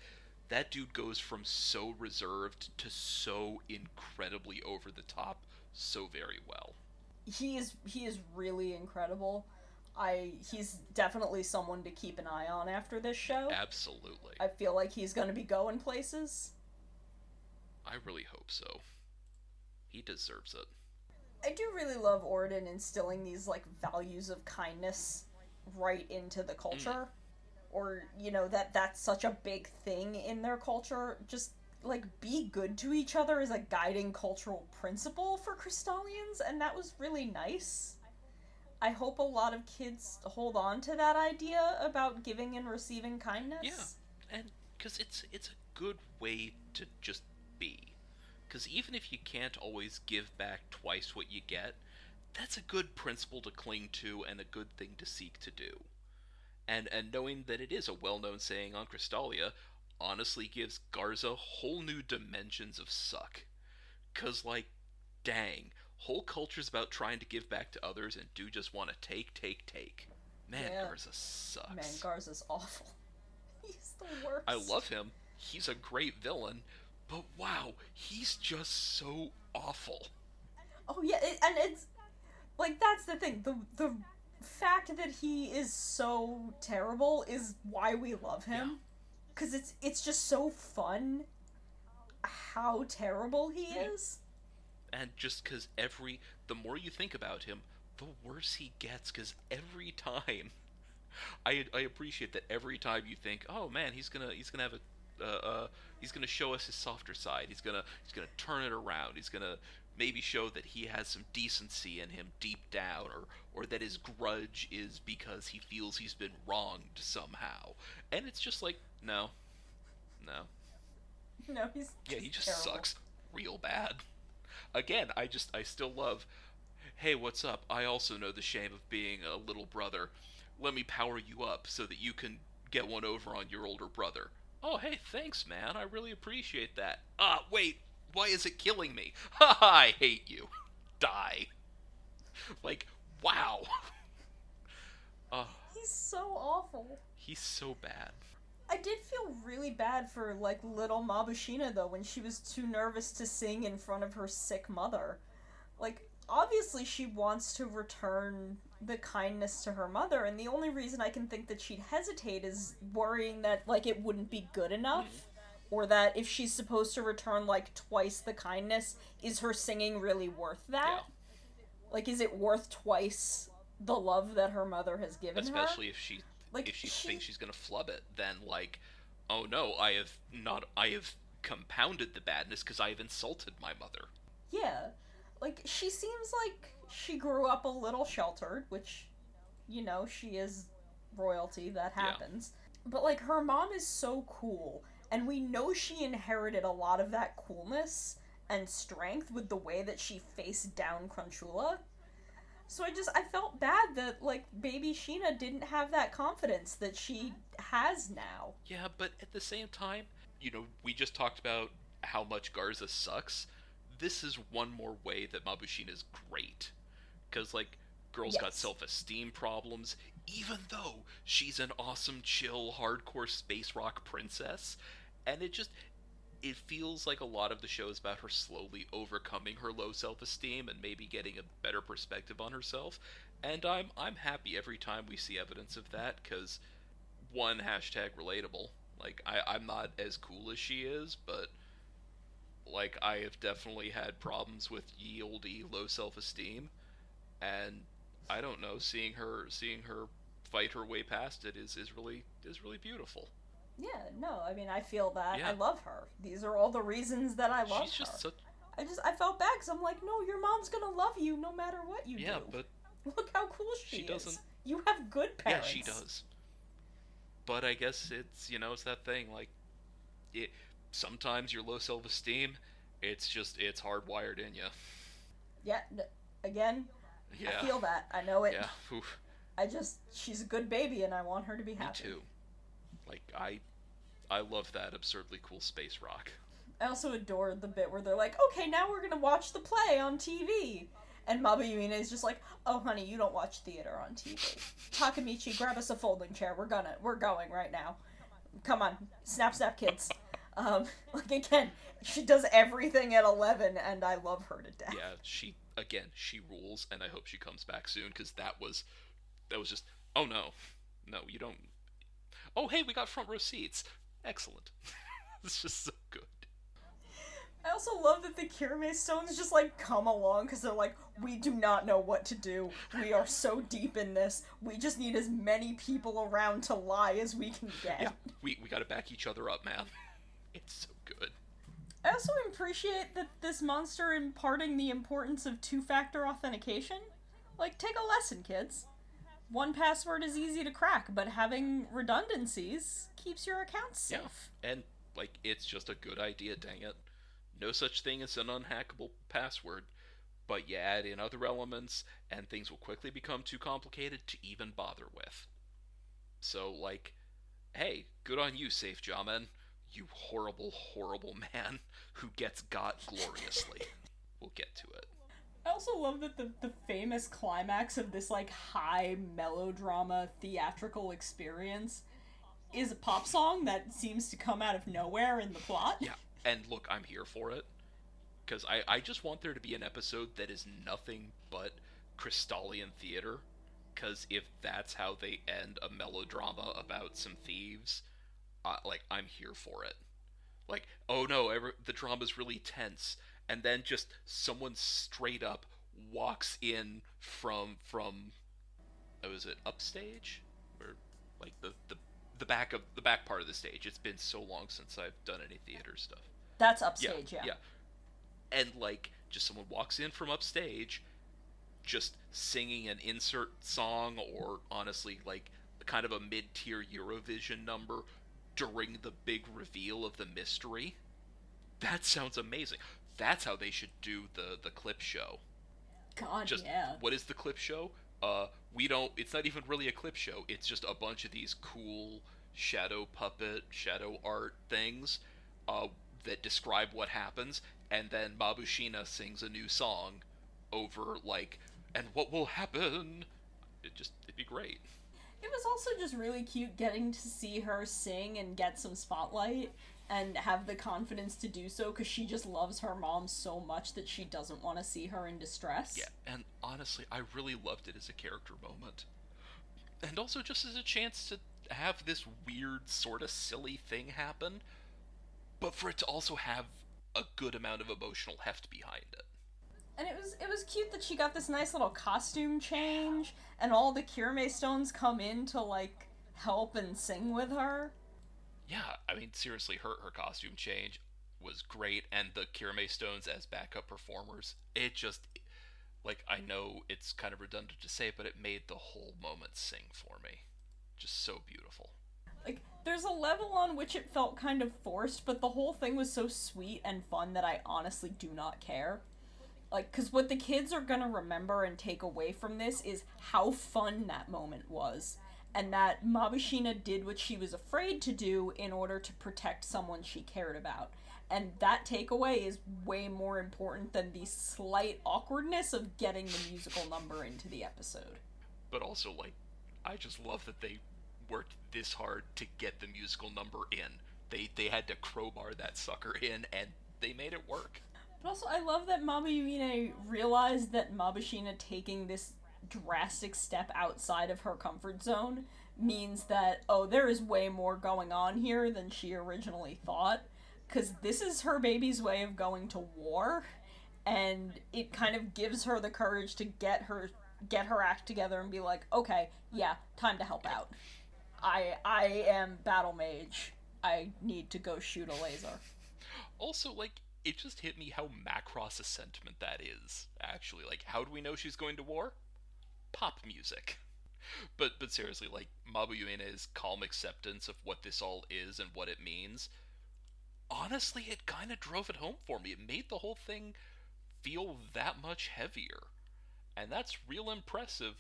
that dude goes from so reserved to so incredibly over the top so very well. He is he is really incredible. I he's definitely someone to keep an eye on after this show. Absolutely. I feel like he's going to be going places. I really hope so. He deserves it. I do really love Oradin instilling these, like, values of kindness right into the culture. Mm. Or, you know, that that's such a big thing in their culture. Just, like, be good to each other is a guiding cultural principle for Crystallians, and that was really nice. I hope a lot of kids hold on to that idea about giving and receiving kindness. Yeah, and because it's, it's a good way to just be. Because even if you can't always give back twice what you get, that's a good principle to cling to and a good thing to seek to do. And and knowing that it is a well-known saying on Crystallia honestly gives Garza whole new dimensions of suck. Because, like, dang, whole culture's about trying to give back to others and do just want to take, take, take. Man, yeah. Garza sucks. Man, Garza's awful. He's the worst. I love him. He's a great villain. But wow, he's just so awful. Oh yeah, it, and it's, like, that's the thing. The the... fact that he is so terrible is why we love him, because yeah. it's it's just so fun how terrible he is. And just because every the more you think about him, the worse he gets, because every time I I appreciate that every time you think, oh man, he's gonna he's gonna have a uh, uh, he's gonna show us his softer side. He's gonna he's gonna turn it around. He's gonna maybe show that he has some decency in him deep down, or or that his grudge is because he feels he's been wronged somehow. And it's just like, no, no, no. He's yeah, he just terrible. Sucks real bad. Again, I just I still love. Hey, what's up? I also know the shame of being a little brother. Let me power you up so that you can get one over on your older brother. Oh, hey, thanks, man. I really appreciate that. Ah, wait. Why is it killing me? Ha ha, I hate you. Die. Like, wow. uh, he's so awful. He's so bad. I did feel really bad for, like, little Mabushina, though, when she was too nervous to sing in front of her sick mother. Like, obviously she wants to return the kindness to her mother, and the only reason I can think that she'd hesitate is worrying that, like, it wouldn't be good enough. Mm-hmm. Or that if she's supposed to return, like, twice the kindness, is her singing really worth that? Yeah. Like, is it worth twice the love that her mother has given Especially her? Especially if she like, if she, she thinks she's gonna flub it, then, like, oh no, I have not, I have compounded the badness because I have insulted my mother. Yeah. Like, she seems like she grew up a little sheltered, which, you know, she is royalty, that happens. Yeah. But, like, her mom is so cool. And we know she inherited a lot of that coolness and strength with the way that she faced down Crunchula. So I just, I felt bad that, like, baby Sheena didn't have that confidence that she has now. Yeah, but at the same time, you know, we just talked about how much Garza sucks. This is one more way that Mabushina's great. Because, like, girl's yes. got self-esteem problems, even though she's an awesome, chill, hardcore space rock princess. And it just, it feels like a lot of the show is about her slowly overcoming her low self-esteem and maybe getting a better perspective on herself. And I'm I'm happy every time we see evidence of that, because, one, hashtag relatable. Like, I, I'm not as cool as she is, but, like, I have definitely had problems with ye olde low self-esteem. And, I don't know, seeing her seeing her fight her way past it is, is really is really beautiful. Yeah, no, I mean, I feel that. Yeah. I love her. These are all the reasons that I love She's just her. Such... I just, I felt bad because I'm like, no, your mom's going to love you no matter what you yeah, do. Yeah, but... Look how cool she, she is. Doesn't... You have good parents. Yeah, she does. But I guess it's, you know, it's that thing, like, it, sometimes your low self-esteem, it's just, it's hardwired in you. Yeah, n- again... Yeah. I feel that. I know it. Yeah. Oof. I just, she's a good baby and I want her to be happy. Me too. Like, I I love that absurdly cool space rock. I also adored the bit where they're like, okay, now we're going to watch the play on T V. And Mabushina is just like, oh honey, you don't watch theater on T V. Takamichi, grab us a folding chair. We're gonna, we're going right now. Come on. Snap, snap, kids. um, like, again, she does everything at eleven and I love her to death. Yeah, she... Again, she rules, and I hope she comes back soon, because that was, that was just, oh no, no, you don't, oh hey, we got front row seats, excellent. It's just so good. I also love that the Kirame Stones just, like, come along, because they're like, we do not know what to do, we are so deep in this, we just need as many people around to lie as we can get. Yeah, we, we gotta back each other up, man. It's so good. I also appreciate that this monster imparting the importance of two-factor authentication. Like, take a lesson, kids. one password is easy to crack, but having redundancies keeps your accounts safe. Yeah, and, like, it's just a good idea, dang it. No such thing as an unhackable password, but you add in other elements, and things will quickly become too complicated to even bother with. So, like, hey, good on you, Safe Jamen. You horrible, horrible man who gets got gloriously. We'll get to it. I also love that the, the famous climax of this, like, high melodrama theatrical experience is a pop song that seems to come out of nowhere in the plot. Yeah, and look, I'm here for it. Because I, I just want there to be an episode that is nothing but Crystallian theater. Because if that's how they end a melodrama about some thieves... Uh, like, I'm here for it. Like, oh no, every, the drama's really tense, and then just someone straight up walks in from, from, what was it, upstage? Or like the, the the back of the back part of the stage. It's been so long since I've done any theater stuff. That's upstage, yeah. Yeah. yeah. And like just someone walks in from upstage just singing an insert song, or honestly like kind of a mid-tier Eurovision number during the big reveal of the mystery. That sounds amazing. That's how they should do the, the clip show. God, just, yeah. What is the clip show? Uh, we don't, it's not even really a clip show. It's just a bunch of these cool shadow puppet, shadow art things uh, that describe what happens. And then Mabushina sings a new song over, like, and what will happen? It just, it'd be great. It was also just really cute getting to see her sing and get some spotlight and have the confidence to do so, because she just loves her mom so much that she doesn't want to see her in distress. Yeah, and honestly, I really loved it as a character moment. And also just as a chance to have this weird, sort of silly thing happen, but for it to also have a good amount of emotional heft behind it. And it was it was cute that she got this nice little costume change, and all the Kirame stones come in to, like, help and sing with her. Yeah, I mean, seriously, her, her costume change was great, and the Kirame stones as backup performers, it just, like, I know it's kind of redundant to say, but it made the whole moment sing for me. Just so beautiful. Like, there's a level on which it felt kind of forced, but the whole thing was so sweet and fun that I honestly do not care. Like, because what the kids are going to remember and take away from this is how fun that moment was. And that Mabushina did what she was afraid to do in order to protect someone she cared about. And that takeaway is way more important than the slight awkwardness of getting the musical number into the episode. But also, like, I just love that they worked this hard to get the musical number in. They, they had to crowbar that sucker in, and they made it work. But also, I love that Mabushina realized that Mabushina taking this drastic step outside of her comfort zone means that, oh, there is way more going on here than she originally thought, because this is her baby's way of going to war, and it kind of gives her the courage to get her get her act together and be like, okay, yeah, time to help out. I I am battle mage. I need to go shoot a laser. Also, like, it just hit me how Macross a sentiment that is, actually. Like, how do we know she's going to war? Pop music. But but seriously, like, Mabushina's calm acceptance of what this all is and what it means, honestly, it kind of drove it home for me. It made the whole thing feel that much heavier. And that's real impressive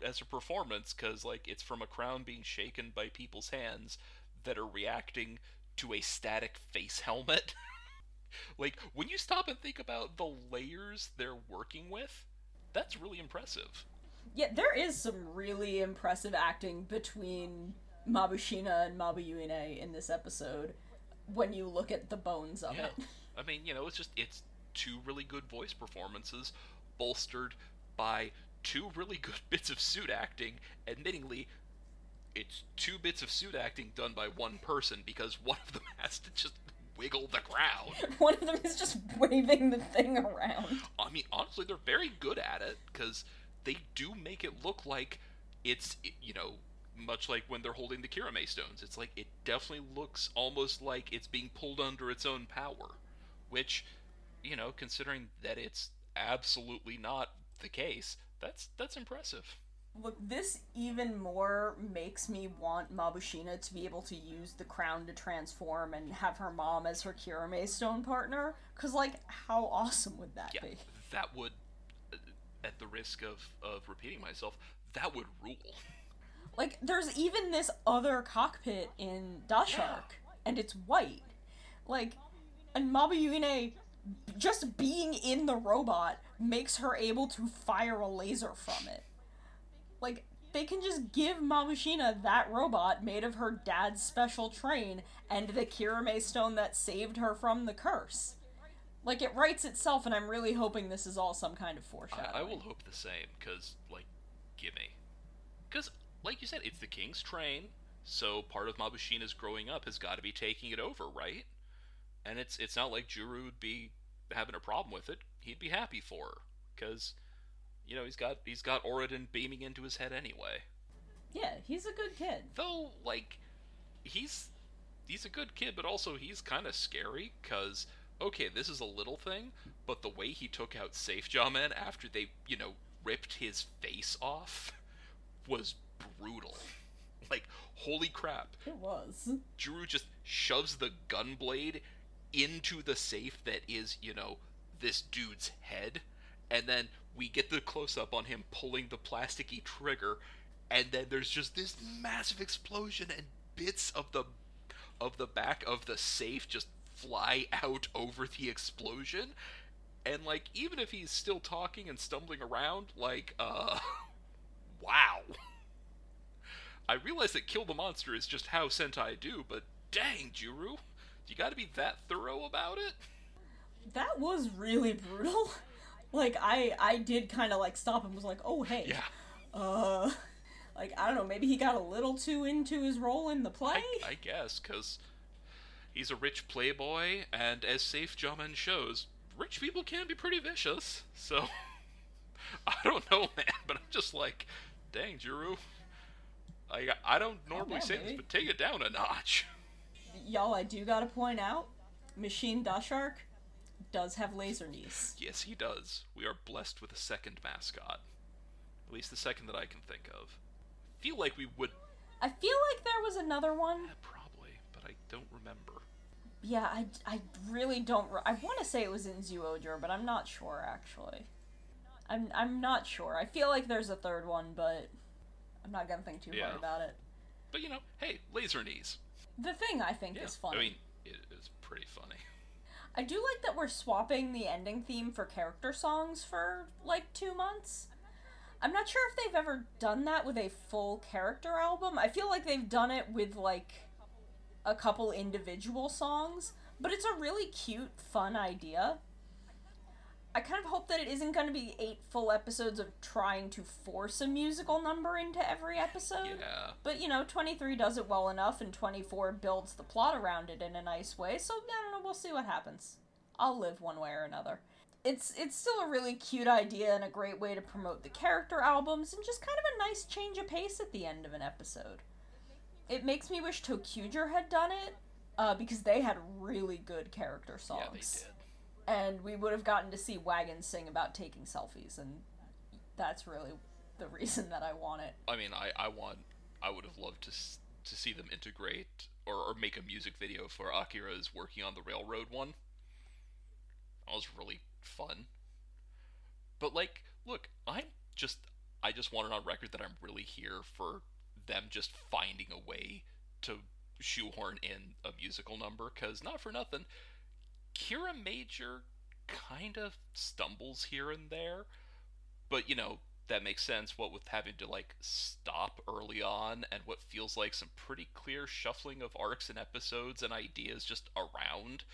as a performance, because, like, it's from a crown being shaken by people's hands that are reacting to a static face helmet. Like, when you stop and think about the layers they're working with, that's really impressive. Yeah, there is some really impressive acting between Mabushina and Mabushina in this episode when you look at the bones of yeah. it. I mean, you know, it's just, it's two really good voice performances bolstered by two really good bits of suit acting. Admittingly, it's two bits of suit acting done by one person, because one of them has to just wiggle the ground. One of them is just waving the thing around. I mean, honestly, they're very good at it, because they do make it look like it's, you know, much like when they're holding the Kirame stones. It's like, it definitely looks almost like it's being pulled under its own power, which, you know, considering that it's absolutely not the case, that's that's impressive. Look, this even more makes me want Mabushina to be able to use the crown to transform and have her mom as her Kirame stone partner. Because, like, how awesome would that yeah, be? That would, at the risk of, of repeating myself, that would rule. Like, there's even this other cockpit in Dashark, yeah. and it's white. Like, and Mabushina just being in the robot makes her able to fire a laser from it. Like, they can just give Mabushina that robot made of her dad's special train and the Kirame stone that saved her from the curse. Like, it writes itself, and I'm really hoping this is all some kind of foreshadowing. I, I will hope the same, because, like, gimme. Because, like you said, it's the king's train, so part of Mabushina's growing up has got to be taking it over, right? And it's it's not like Juru would be having a problem with it. He'd be happy for her, because, you know, he's got he's got Oradin beaming into his head anyway. Yeah, he's a good kid. Though, like, he's he's a good kid, but also he's kind of scary, because, okay, this is a little thing, but the way he took out Safe Jamen after they, you know, ripped his face off was brutal. Like, holy crap. It was. Juru just shoves the gun blade into the safe that is, you know, this dude's head, and then we get the close-up on him pulling the plasticky trigger, and then there's just this massive explosion, and bits of the of the back of the safe just fly out over the explosion. And, like, even if he's still talking and stumbling around, like, uh... wow. I realize that Kill the Monster is just how Sentai do, but dang, Juru, you gotta be that thorough about it? That was really brutal. Like, I, I did kind of, like, stop and was like, oh, hey. Yeah. Uh, like, I don't know, maybe he got a little too into his role in the play? I, I guess, because he's a rich playboy, and as Safe Jamen shows, rich people can be pretty vicious. So, I don't know, man, but I'm just like, dang, Juru. I, I don't normally oh, yeah, say maybe. this, but take it down a notch. Y'all, I do gotta point out, Machine Dashark does have laser knees. Yes, he does. We are blessed with a second mascot. At least the second that I can think of. I feel like we would... I feel like there was another one. Yeah, probably, but I don't remember. Yeah, I, I really don't... Re- I want to say it was in Zyuohger, but I'm not sure, actually. I'm, I'm not sure. I feel like there's a third one, but I'm not gonna think too yeah. hard about it. But, you know, hey, laser knees. The thing I think yeah. is funny. I mean, it is pretty funny. I do like that we're swapping the ending theme for character songs for, like, two months. I'm not sure if they've ever done that with a full character album. I feel like they've done it with, like, a couple individual songs, but it's a really cute, fun idea. I kind of hope that it isn't going to be eight full episodes of trying to force a musical number into every episode. Yeah. But, you know, twenty-three does it well enough, and twenty-four builds the plot around it in a nice way, so I don't know, we'll see what happens. I'll live one way or another. It's it's still a really cute idea and a great way to promote the character albums, and just kind of a nice change of pace at the end of an episode. It makes me wish Tokuger had done it, uh, because they had really good character songs. Yeah, they did. And we would have gotten to see Wagon sing about taking selfies, and that's really the reason that I want it. I mean, I, I want, I would have loved to to see them integrate, or, or make a music video for Akira's Working on the Railroad one. That was really fun. But, like, look, I'm just, I just want it on record that I'm really here for them just finding a way to shoehorn in a musical number, because not for nothing, Kiramager kind of stumbles here and there, but, you know, that makes sense, what with having to, like, stop early on, and what feels like some pretty clear shuffling of arcs and episodes and ideas just around.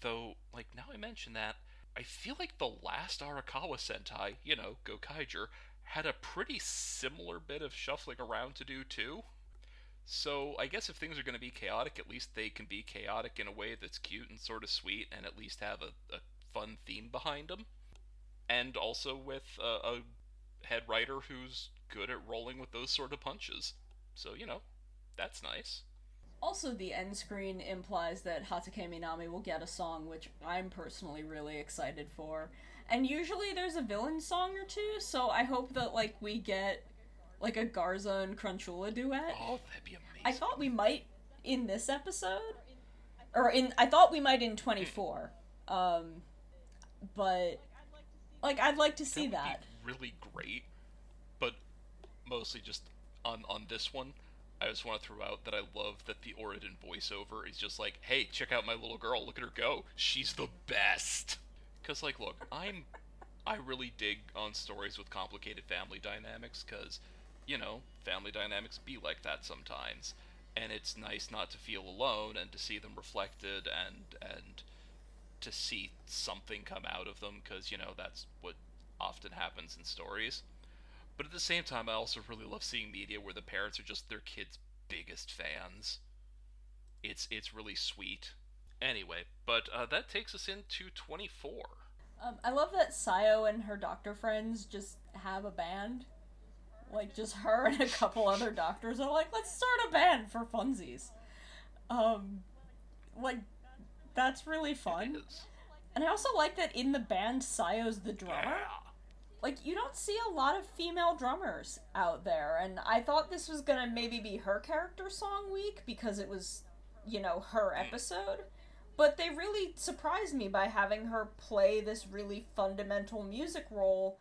Though, like, now I mention that, I feel like the last Arakawa Sentai, you know, Gokaiger, had a pretty similar bit of shuffling around to do, too. So, I guess if things are going to be chaotic, at least they can be chaotic in a way that's cute and sort of sweet, and at least have a, a fun theme behind them. And also with uh, a head writer who's good at rolling with those sort of punches. So, you know, that's nice. Also, the end screen implies that Hatake Minami will get a song, which I'm personally really excited for. And usually there's a villain song or two, so I hope that, like, we get... like a Garza and Crunchula duet. Oh, that'd be amazing. I thought we might in this episode, or in I thought we might in twenty-four, um, but like I'd like to see that. That would be really great, but mostly just on on this one, I just want to throw out that I love that the Oradin voiceover is just like, hey, check out my little girl, look at her go, she's the best. Because like, look, I'm I really dig on stories with complicated family dynamics because. You know, family dynamics be like that sometimes, and it's nice not to feel alone and to see them reflected and and to see something come out of them because, you know, that's what often happens in stories. But at the same time, I also really love seeing media where the parents are just their kids' biggest fans. It's it's really sweet. Anyway, but uh, that takes us into twenty-four. Um, I love that Sayo and her doctor friends just have a band. Like, just her and a couple other doctors are like, let's start a band for funsies. Um, like, that's really fun. And I also like that in the band, Sayo's the drummer. Like, you don't see a lot of female drummers out there, and I thought this was gonna maybe be her character song week, because it was, you know, her episode. But they really surprised me by having her play this really fundamental music role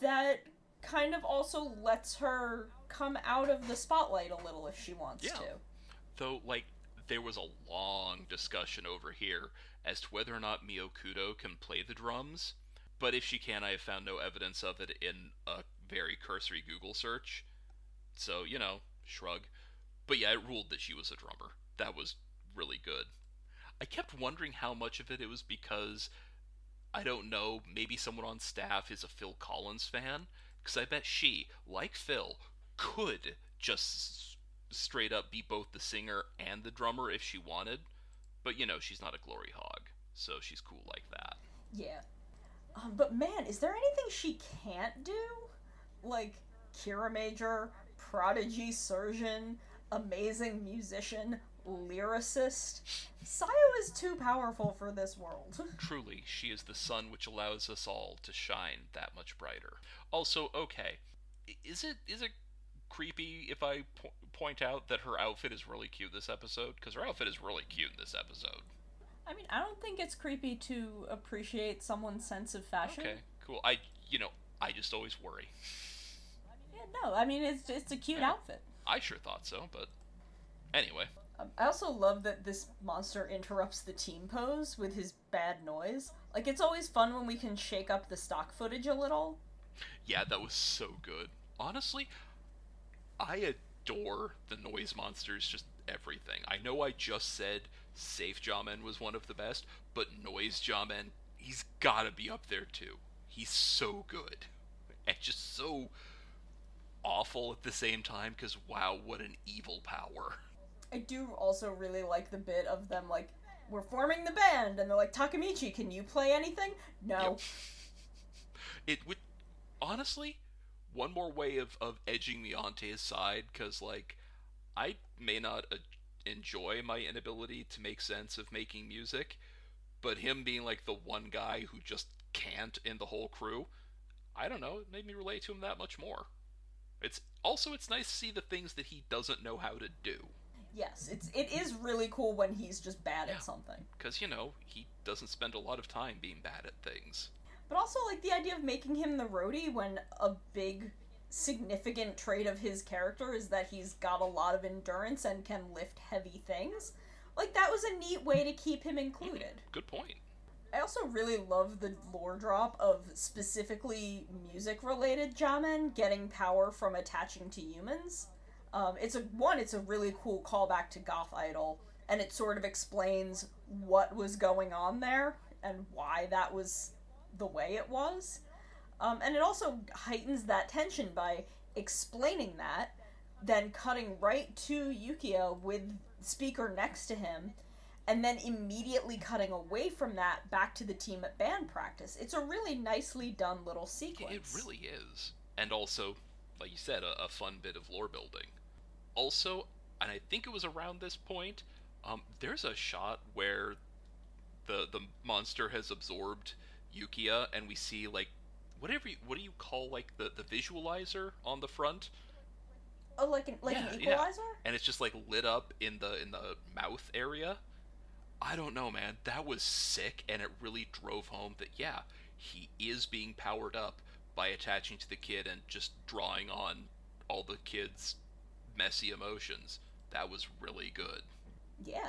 that kind of also lets her come out of the spotlight a little if she wants yeah. to. Though, like, there was a long discussion over here as to whether or not Mio Kudo can play the drums, but if she can, I have found no evidence of it in a very cursory Google search. So, you know, shrug. But yeah, it ruled that she was a drummer. That was really good. I kept wondering how much of it it was because, I don't know, maybe someone on staff is a Phil Collins fan, because I bet she, like Phil, could just straight up be both the singer and the drummer if she wanted. But, you know, she's not a glory hog, so she's cool like that. Yeah. Um, but, man, is there anything she can't do? Like, Kiramager, prodigy surgeon, amazing musician, lyricist. Sayo is too powerful for this world. Truly, she is the sun which allows us all to shine that much brighter. Also, okay, is it is it creepy if I po- point out that her outfit is really cute this episode? Because her outfit is really cute in this episode. I mean, I don't think it's creepy to appreciate someone's sense of fashion. Okay, cool. I, you know, I just always worry. Yeah, no, I mean, it's it's a cute yeah. outfit. I sure thought so, but anyway. I also love that this monster interrupts the team pose with his bad noise. Like, it's always fun when we can shake up the stock footage a little. Yeah, that was so good. Honestly, I adore the noise monsters, just everything. I know I just said Safe Jamen was one of the best, but Noise Jamen, he's gotta be up there too. He's so good. And just so awful at the same time, because wow, what an evil power. I do also really like the bit of them, like, we're forming the band, and they're like, Takamichi, can you play anything? No. Yep. It would, honestly, one more way of, of edging me onto his side, because, like, I may not uh, enjoy my inability to make sense of making music, but him being, like, the one guy who just can't in the whole crew, I don't know, it made me relate to him that much more. It's also, it's nice to see the things that he doesn't know how to do. Yes, it's it is really cool when he's just bad yeah, at something. Because, you know, he doesn't spend a lot of time being bad at things. But also, like, the idea of making him the roadie when a big, significant trait of his character is that he's got a lot of endurance and can lift heavy things. Like, that was a neat way to keep him included. Mm, good point. I also really love the lore drop of specifically music-related Jamen getting power from attaching to humans. Um, it's a one, it's a really cool callback to Goth Idol, and it sort of explains what was going on there and why that was the way it was. Um, and it also heightens that tension by explaining that, then cutting right to Yukio with speaker next to him, and then immediately cutting away from that back to the team at band practice. It's a really nicely done little sequence. It really is. And also, like you said, a, a fun bit of lore building. Also, and I think it was around this point, um, there's a shot where the the monster has absorbed Yukio, and we see, like, whatever you, what do you call, like, the, the visualizer on the front? Oh, like an, like yeah, an equalizer? Yeah. And it's just, like, lit up in the in the mouth area. I don't know, man. That was sick, and it really drove home that, yeah, he is being powered up by attaching to the kid and just drawing on all the kid's messy emotions. That was really good. Yeah.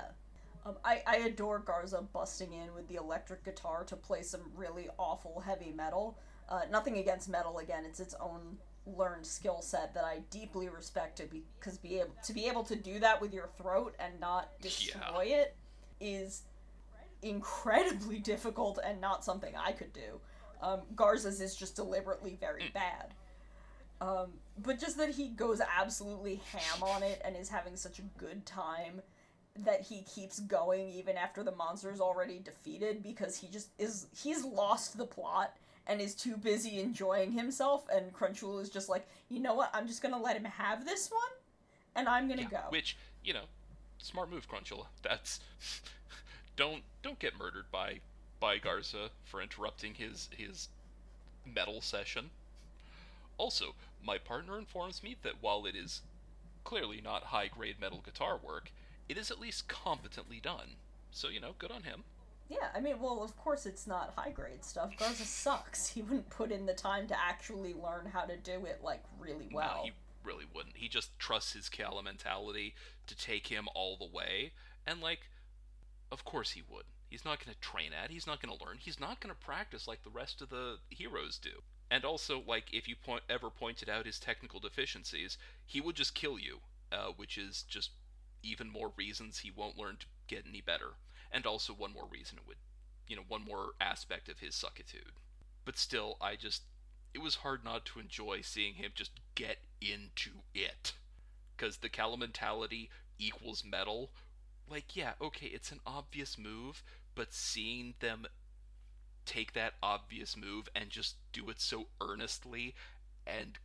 Um, I, I adore Garza busting in with the electric guitar to play some really awful heavy metal. Uh, nothing against metal, again, it's its own learned skill set that I deeply respect, to be, because be able, to be able to do that with your throat and not destroy yeah. it is incredibly difficult and not something I could do. Um, Garza's is just deliberately very bad. Um, but just that he goes absolutely ham on it and is having such a good time that he keeps going even after the monster's already defeated, because he just is, he's lost the plot and is too busy enjoying himself, and Crunchula is just like, you know what, I'm just gonna let him have this one, and I'm gonna yeah, go. Which, you know, smart move, Crunchula. That's... don't don't get murdered by by Garza for interrupting his his metal session. Also, my partner informs me that while it is clearly not high-grade metal guitar work, it is at least competently done. So, you know, good on him. Yeah, I mean, well, of course it's not high-grade stuff. Garza sucks. He wouldn't put in the time to actually learn how to do it, like, really well. No, he really wouldn't. He just trusts his Kala mentality to take him all the way. And, like, of course he would. He's not going to train at, he's not going to learn, he's not going to practice like the rest of the heroes do. And also, like, if you point, ever pointed out his technical deficiencies, he would just kill you, uh, which is just even more reasons he won't learn to get any better. And also one more reason it would, you know, one more aspect of his suckitude. But still, I just, it was hard not to enjoy seeing him just get into it. Because the Kala mentality equals metal. Like, yeah, okay, it's an obvious move, but seeing them take that obvious move and just do it so earnestly and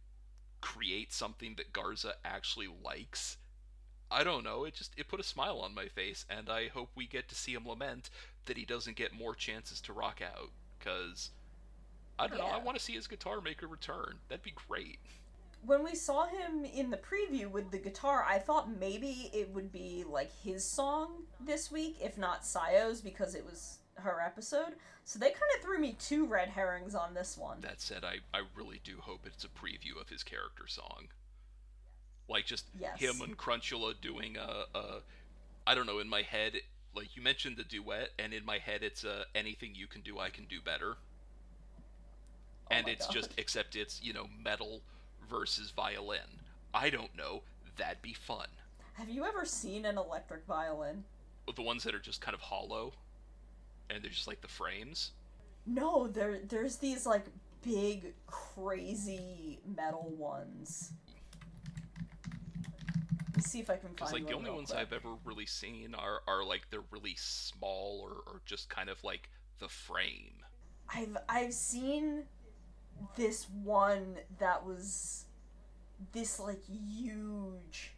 create something that Garza actually likes, I don't know, it just, it put a smile on my face, and I hope we get to see him lament that he doesn't get more chances to rock out, because, I don't yeah. know, I want to see his guitar maker return. That'd be great. When we saw him in the preview with the guitar, I thought maybe it would be, like, his song this week, if not Sayo's, because it was her episode, so they kind of threw me two red herrings on this one. That said, I, I really do hope it's a preview of his character song. Yes. Like, just yes. him and Crunchula doing a, a, I don't know, in my head, like, you mentioned the duet, and in my head it's a, anything you can do, I can do better. Oh and it's God. just, except it's, you know, metal versus violin. I don't know, that'd be fun. Have you ever seen an electric violin? The ones that are just kind of hollow? And they're just, like, the frames? No, there, there's these, like, big, crazy metal ones. Let's see if I can find one. Because, like, the only ones quick. I've ever really seen are, are, like, they're really small or, or just kind of, like, the frame. I've I've seen this one that was this, like, huge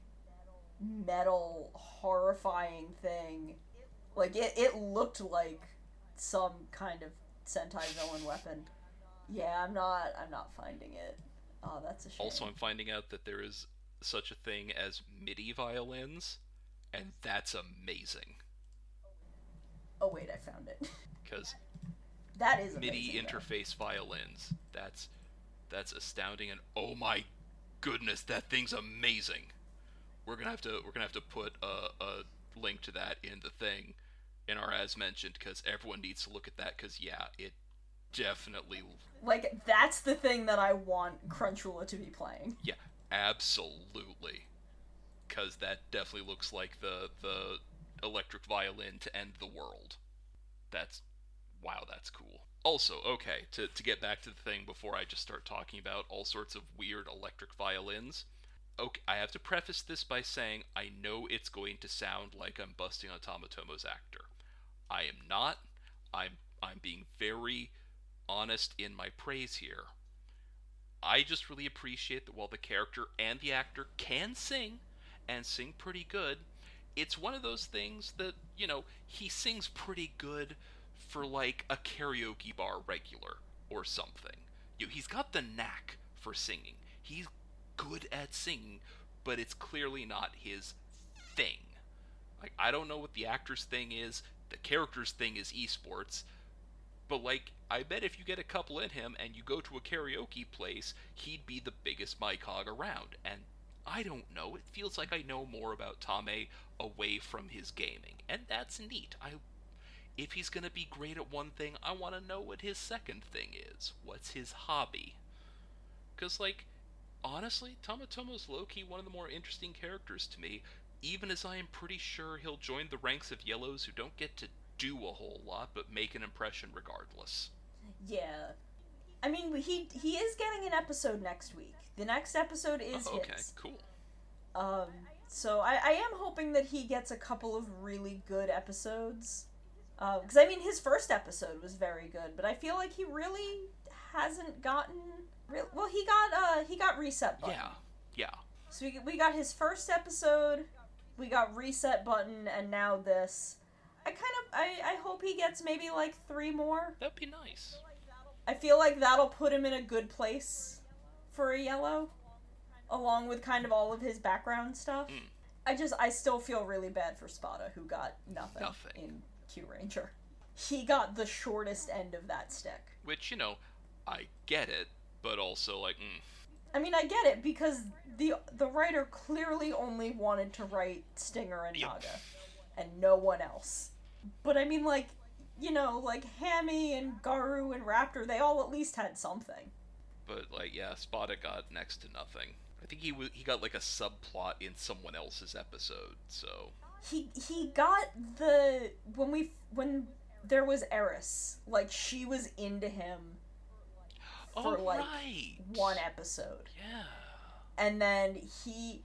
metal horrifying thing. Like, it, it looked like some kind of Sentai villain weapon. Yeah, I'm not I'm not finding it. Oh, that's a shame. Also, I'm finding out that there is such a thing as MIDI violins, and that's amazing. Oh, wait, I found it. Because that is MIDI amazing, interface though. Violins. That's that's astounding, and oh my goodness, that thing's amazing. We're gonna have to we're gonna have to put a a link to that in the thing, in our as mentioned, because everyone needs to look at that, because yeah, it definitely... Like, that's the thing that I want Crunchula to be playing. Yeah, absolutely. Because that definitely looks like the, the electric violin to end the world. That's... wow, that's cool. Also, okay, to, to get back to the thing before I just start talking about all sorts of weird electric violins... Okay, I have to preface this by saying I know it's going to sound like I'm busting on Tamatomo's actor. I am not. I'm I'm being very honest in my praise here. I just really appreciate that while the character and the actor can sing, and sing pretty good, it's one of those things that, you know, he sings pretty good for, like, a karaoke bar regular or something. You know, he's got the knack for singing. He's good at singing, but it's clearly not his thing. Like, I don't know what the actor's thing is, the character's thing is esports, but, like, I bet if you get a couple in him and you go to a karaoke place, he'd be the biggest mycog around, and I don't know, it feels like I know more about Tame away from his gaming, and that's neat. I, if he's gonna be great at one thing, I want to know what his second thing is. What's his hobby? Because, like, honestly, Tamatomo's low-key one of the more interesting characters to me, even as I am pretty sure he'll join the ranks of yellows who don't get to do a whole lot but make an impression regardless. Yeah. I mean, he he is getting an episode next week. The next episode is oh, okay, his. cool. Um, so I, I am hoping that he gets a couple of really good episodes. Because, uh, I mean, his first episode was very good, but I feel like he really hasn't gotten real. Well, he got uh he got reset button. Yeah, yeah. So we we got his first episode, we got reset button, and now this. I kind of I I hope he gets maybe like three more. That'd be nice. I feel like that'll put him in a good place for a yellow, along with kind of all of his background stuff. Mm. I just I still feel really bad for Spada, who got nothing, nothing. in Kiramager. He got the shortest end of that stick. Which, you know, I get it, but also, like, mm. I mean, I get it, because the the writer clearly only wanted to write Stinger and yep. Naga, and no one else. But, I mean, like, you know, like, Hammy and Garu and Raptor, they all at least had something. But, like, yeah, Spada got next to nothing. I think he w- he got, like, a subplot in someone else's episode, so... He he got the... When we... when. There was Eris. Like, she was into him for, oh, like, right. one episode. Yeah. And then he...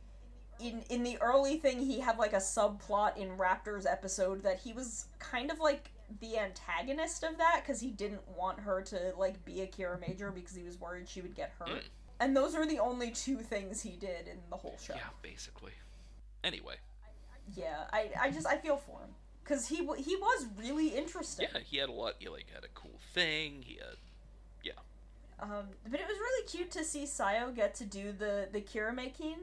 In, in the early thing, he had, like, a subplot in Raptor's episode that he was kind of, like, the antagonist of that, because he didn't want her to, like, be a Kiramager because he was worried she would get hurt. Mm. And those are the only two things he did in the whole show. Yeah, basically. Anyway. Yeah, I, I just... I feel for him. Because he w- he was really interesting. Yeah, he had a lot, he, like, had a cool thing, he had, yeah. Um, but it was really cute to see Sayo get to do the, the Kiramaking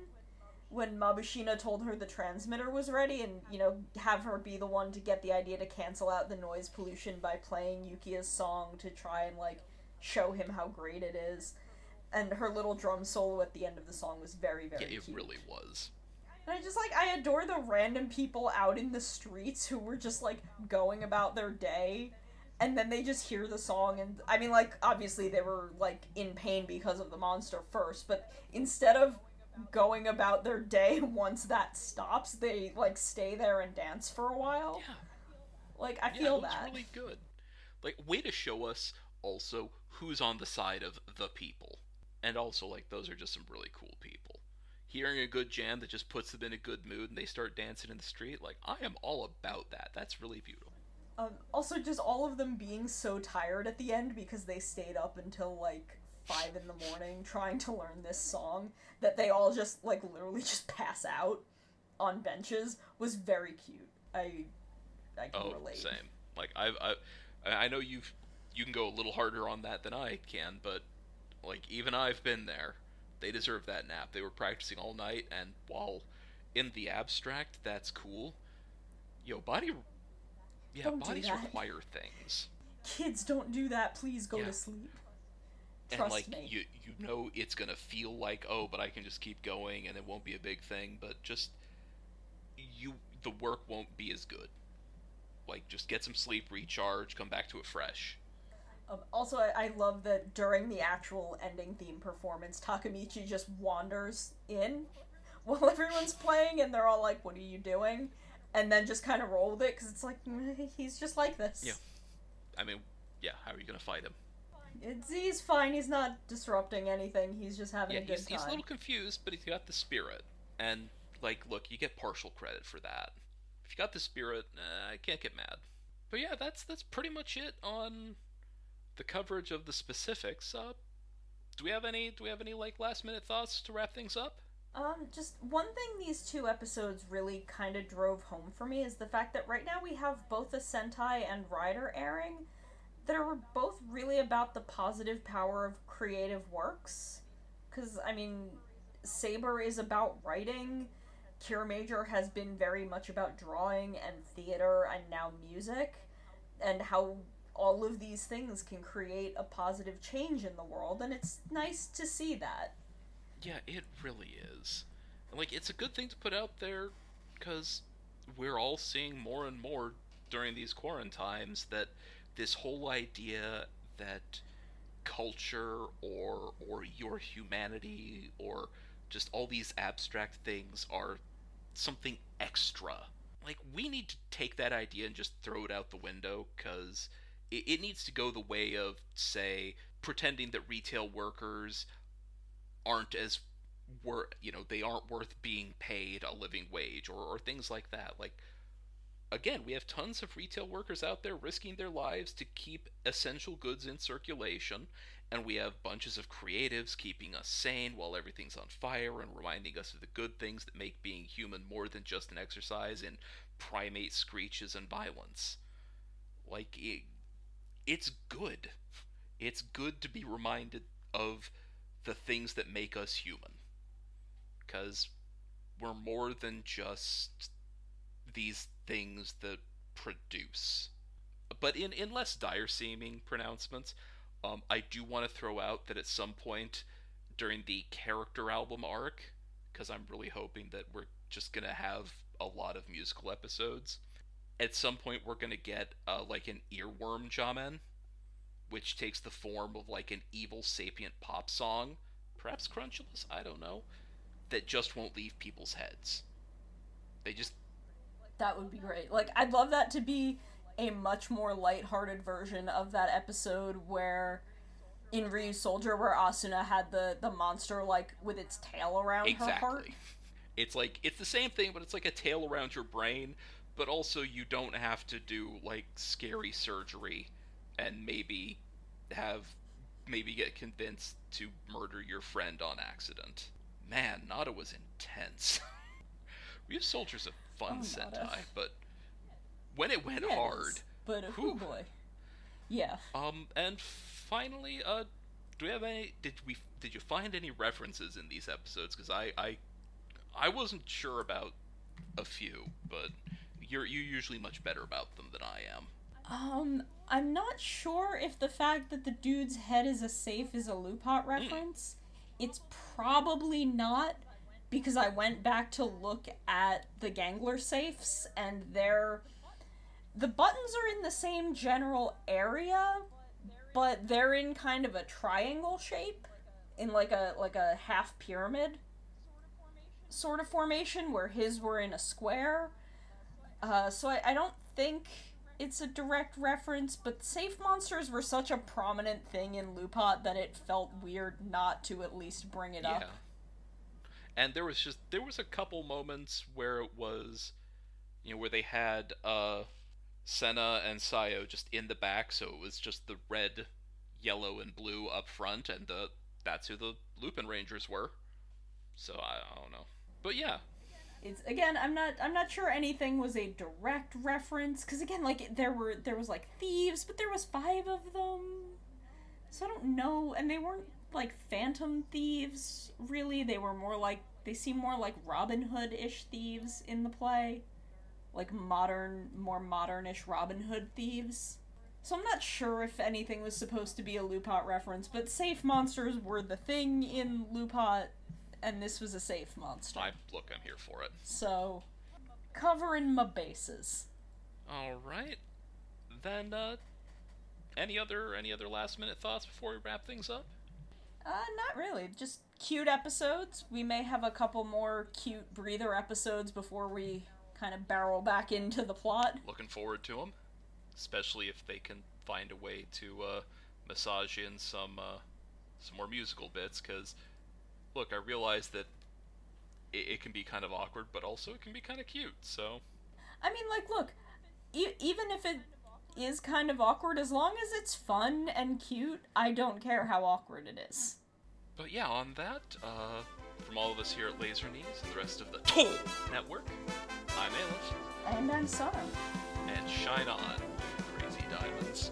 when Mabushina told her the transmitter was ready and, you know, have her be the one to get the idea to cancel out the noise pollution by playing Yukia's song to try and, like, show him how great it is. And her little drum solo at the end of the song was very, very cute. Yeah, it cute. really was. And I just, like, I adore the random people out in the streets who were just, like, going about their day, and then they just hear the song, and, I mean, like, obviously they were, like, in pain because of the monster first, but instead of going about their day once that stops, they, like, stay there and dance for a while. Yeah. Like, I feel yeah, that. Yeah, really good. Like, way to show us, also, who's on the side of the people. And also, like, those are just some really cool people. Hearing a good jam that just puts them in a good mood and they start dancing in the street, like, I am all about that. That's really beautiful. Um, also, just all of them being so tired at the end because they stayed up until, like, five in the morning trying to learn this song that they all just, like, literally just pass out on benches was very cute. I I can oh, relate. Oh, same. Like, I've, I I know you've you can go a little harder on that than I can, but, like, even I've been there. They deserve that nap. They were practicing all night, and while in the abstract, that's cool. Yo, body... Yeah, don't bodies require things. Kids, don't do that. Please go yeah. to sleep. Trust and, like, me. You, you know it's gonna feel like, oh, but I can just keep going, and it won't be a big thing, but just... you, the work won't be as good. Like, just get some sleep, recharge, come back to it fresh. Um, also, I, I love that during the actual ending theme performance, Takamichi just wanders in while everyone's playing, and they're all like, what are you doing? And then just kind of roll with it, because it's like, he's just like this. Yeah. I mean, yeah, how are you going to fight him? It's, he's fine, he's not disrupting anything, he's just having yeah, a good he's, time. He's a little confused, but he's got the spirit. And, like, look, you get partial credit for that. If you got the spirit, uh, I can't get mad. But yeah, that's that's pretty much it on... the coverage of the specifics. Uh, do we have any? Do we have any like last minute thoughts to wrap things up? Um, just one thing these two episodes really kind of drove home for me is the fact that right now we have both a Sentai and Rider airing that are both really about the positive power of creative works. Because I mean, Saber is about writing. Kiramager has been very much about drawing and theater and now music, and how all of these things can create a positive change in the world, and it's nice to see that. Yeah, it really is. And, like, it's a good thing to put out there, because we're all seeing more and more during these quarantines that this whole idea that culture or or your humanity or just all these abstract things are something extra. Like, we need to take that idea and just throw it out the window, because... it needs to go the way of, say, pretending that retail workers aren't as worth, you know, they aren't worth being paid a living wage or, or things like that. Like, Again, we have tons of retail workers out there risking their lives to keep essential goods in circulation, and we have bunches of creatives keeping us sane while everything's on fire and reminding us of the good things that make being human more than just an exercise in primate screeches and violence. Like, it, it's good. It's good to be reminded of the things that make us human. Because we're more than just these things that produce. But in, in less dire-seeming pronouncements, um, I do want to throw out that at some point during the character album arc, because I'm really hoping that we're just going to have a lot of musical episodes, at some point we're going to get uh, like an earworm Jamen, which takes the form of like an evil sapient pop song, perhaps Crunchula's, I don't know, that just won't leave people's heads. They just... That would be great. Like, I'd love that to be a much more lighthearted version of that episode where, in Ryu Soldier, where Asuna had the, the monster, like, with its tail around exactly. her heart. It's like, it's the same thing, but it's like a tail around your brain, but also you don't have to do, like, scary surgery and maybe have, maybe get convinced to murder your friend on accident. Man, Nada was intense. Ryu Soldier's a fun oh, Sentai, but when it went yeah, hard, it but oh boy, yeah. Um, and finally, uh, do we have any? Did we? Did you find any references in these episodes? Because I, I, I wasn't sure about a few, but you're you're usually much better about them than I am. Um, I'm not sure if the fact that the dude's head is a safe is a Lupot reference. Mm. It's probably not. Because I went back to look at the Gangler safes, and they're... The buttons are in the same general area, but they're in kind of a triangle shape, in like a like a half pyramid sort of formation, where his were in a square. Uh, so I, I don't think it's a direct reference, but safe monsters were such a prominent thing in Lupot that it felt weird not to at least bring it yeah. up. And there was just, there was a couple moments where it was, you know, where they had uh, Senna and Sayo just in the back, so it was just the red, yellow, and blue up front, and the, that's who the Lupin Rangers were. So, I, I don't know. But yeah. It's, again, I'm not, I'm not sure anything was a direct reference, because again, like, there were, there was, like, thieves, but there was five of them, so I don't know, and they weren't like phantom thieves, really. They were more like, they seem more like Robin Hood-ish thieves in the play. Like modern, more modern-ish Robin Hood thieves. So I'm not sure if anything was supposed to be a Lupot reference, but safe monsters were the thing in Lupot, and this was a safe monster. I, look, I'm here for it. So, covering my bases. Alright. Then, uh, any other, any other last-minute thoughts before we wrap things up? Uh, not really. Just cute episodes. We may have a couple more cute breather episodes before we kind of barrel back into the plot. Looking forward to them. Especially if they can find a way to, uh, massage in some, uh, some more musical bits, because, look, I realize that it, it can be kind of awkward, but also it can be kind of cute, so... I mean, like, look, e- even if it... is kind of awkward, as long as it's fun and cute, I don't care how awkward it is. But yeah, on that, uh, from all of us here at Laser Knees and the rest of the Toll Network, I'm Ailish. And I'm Sara. And shine on, crazy diamonds.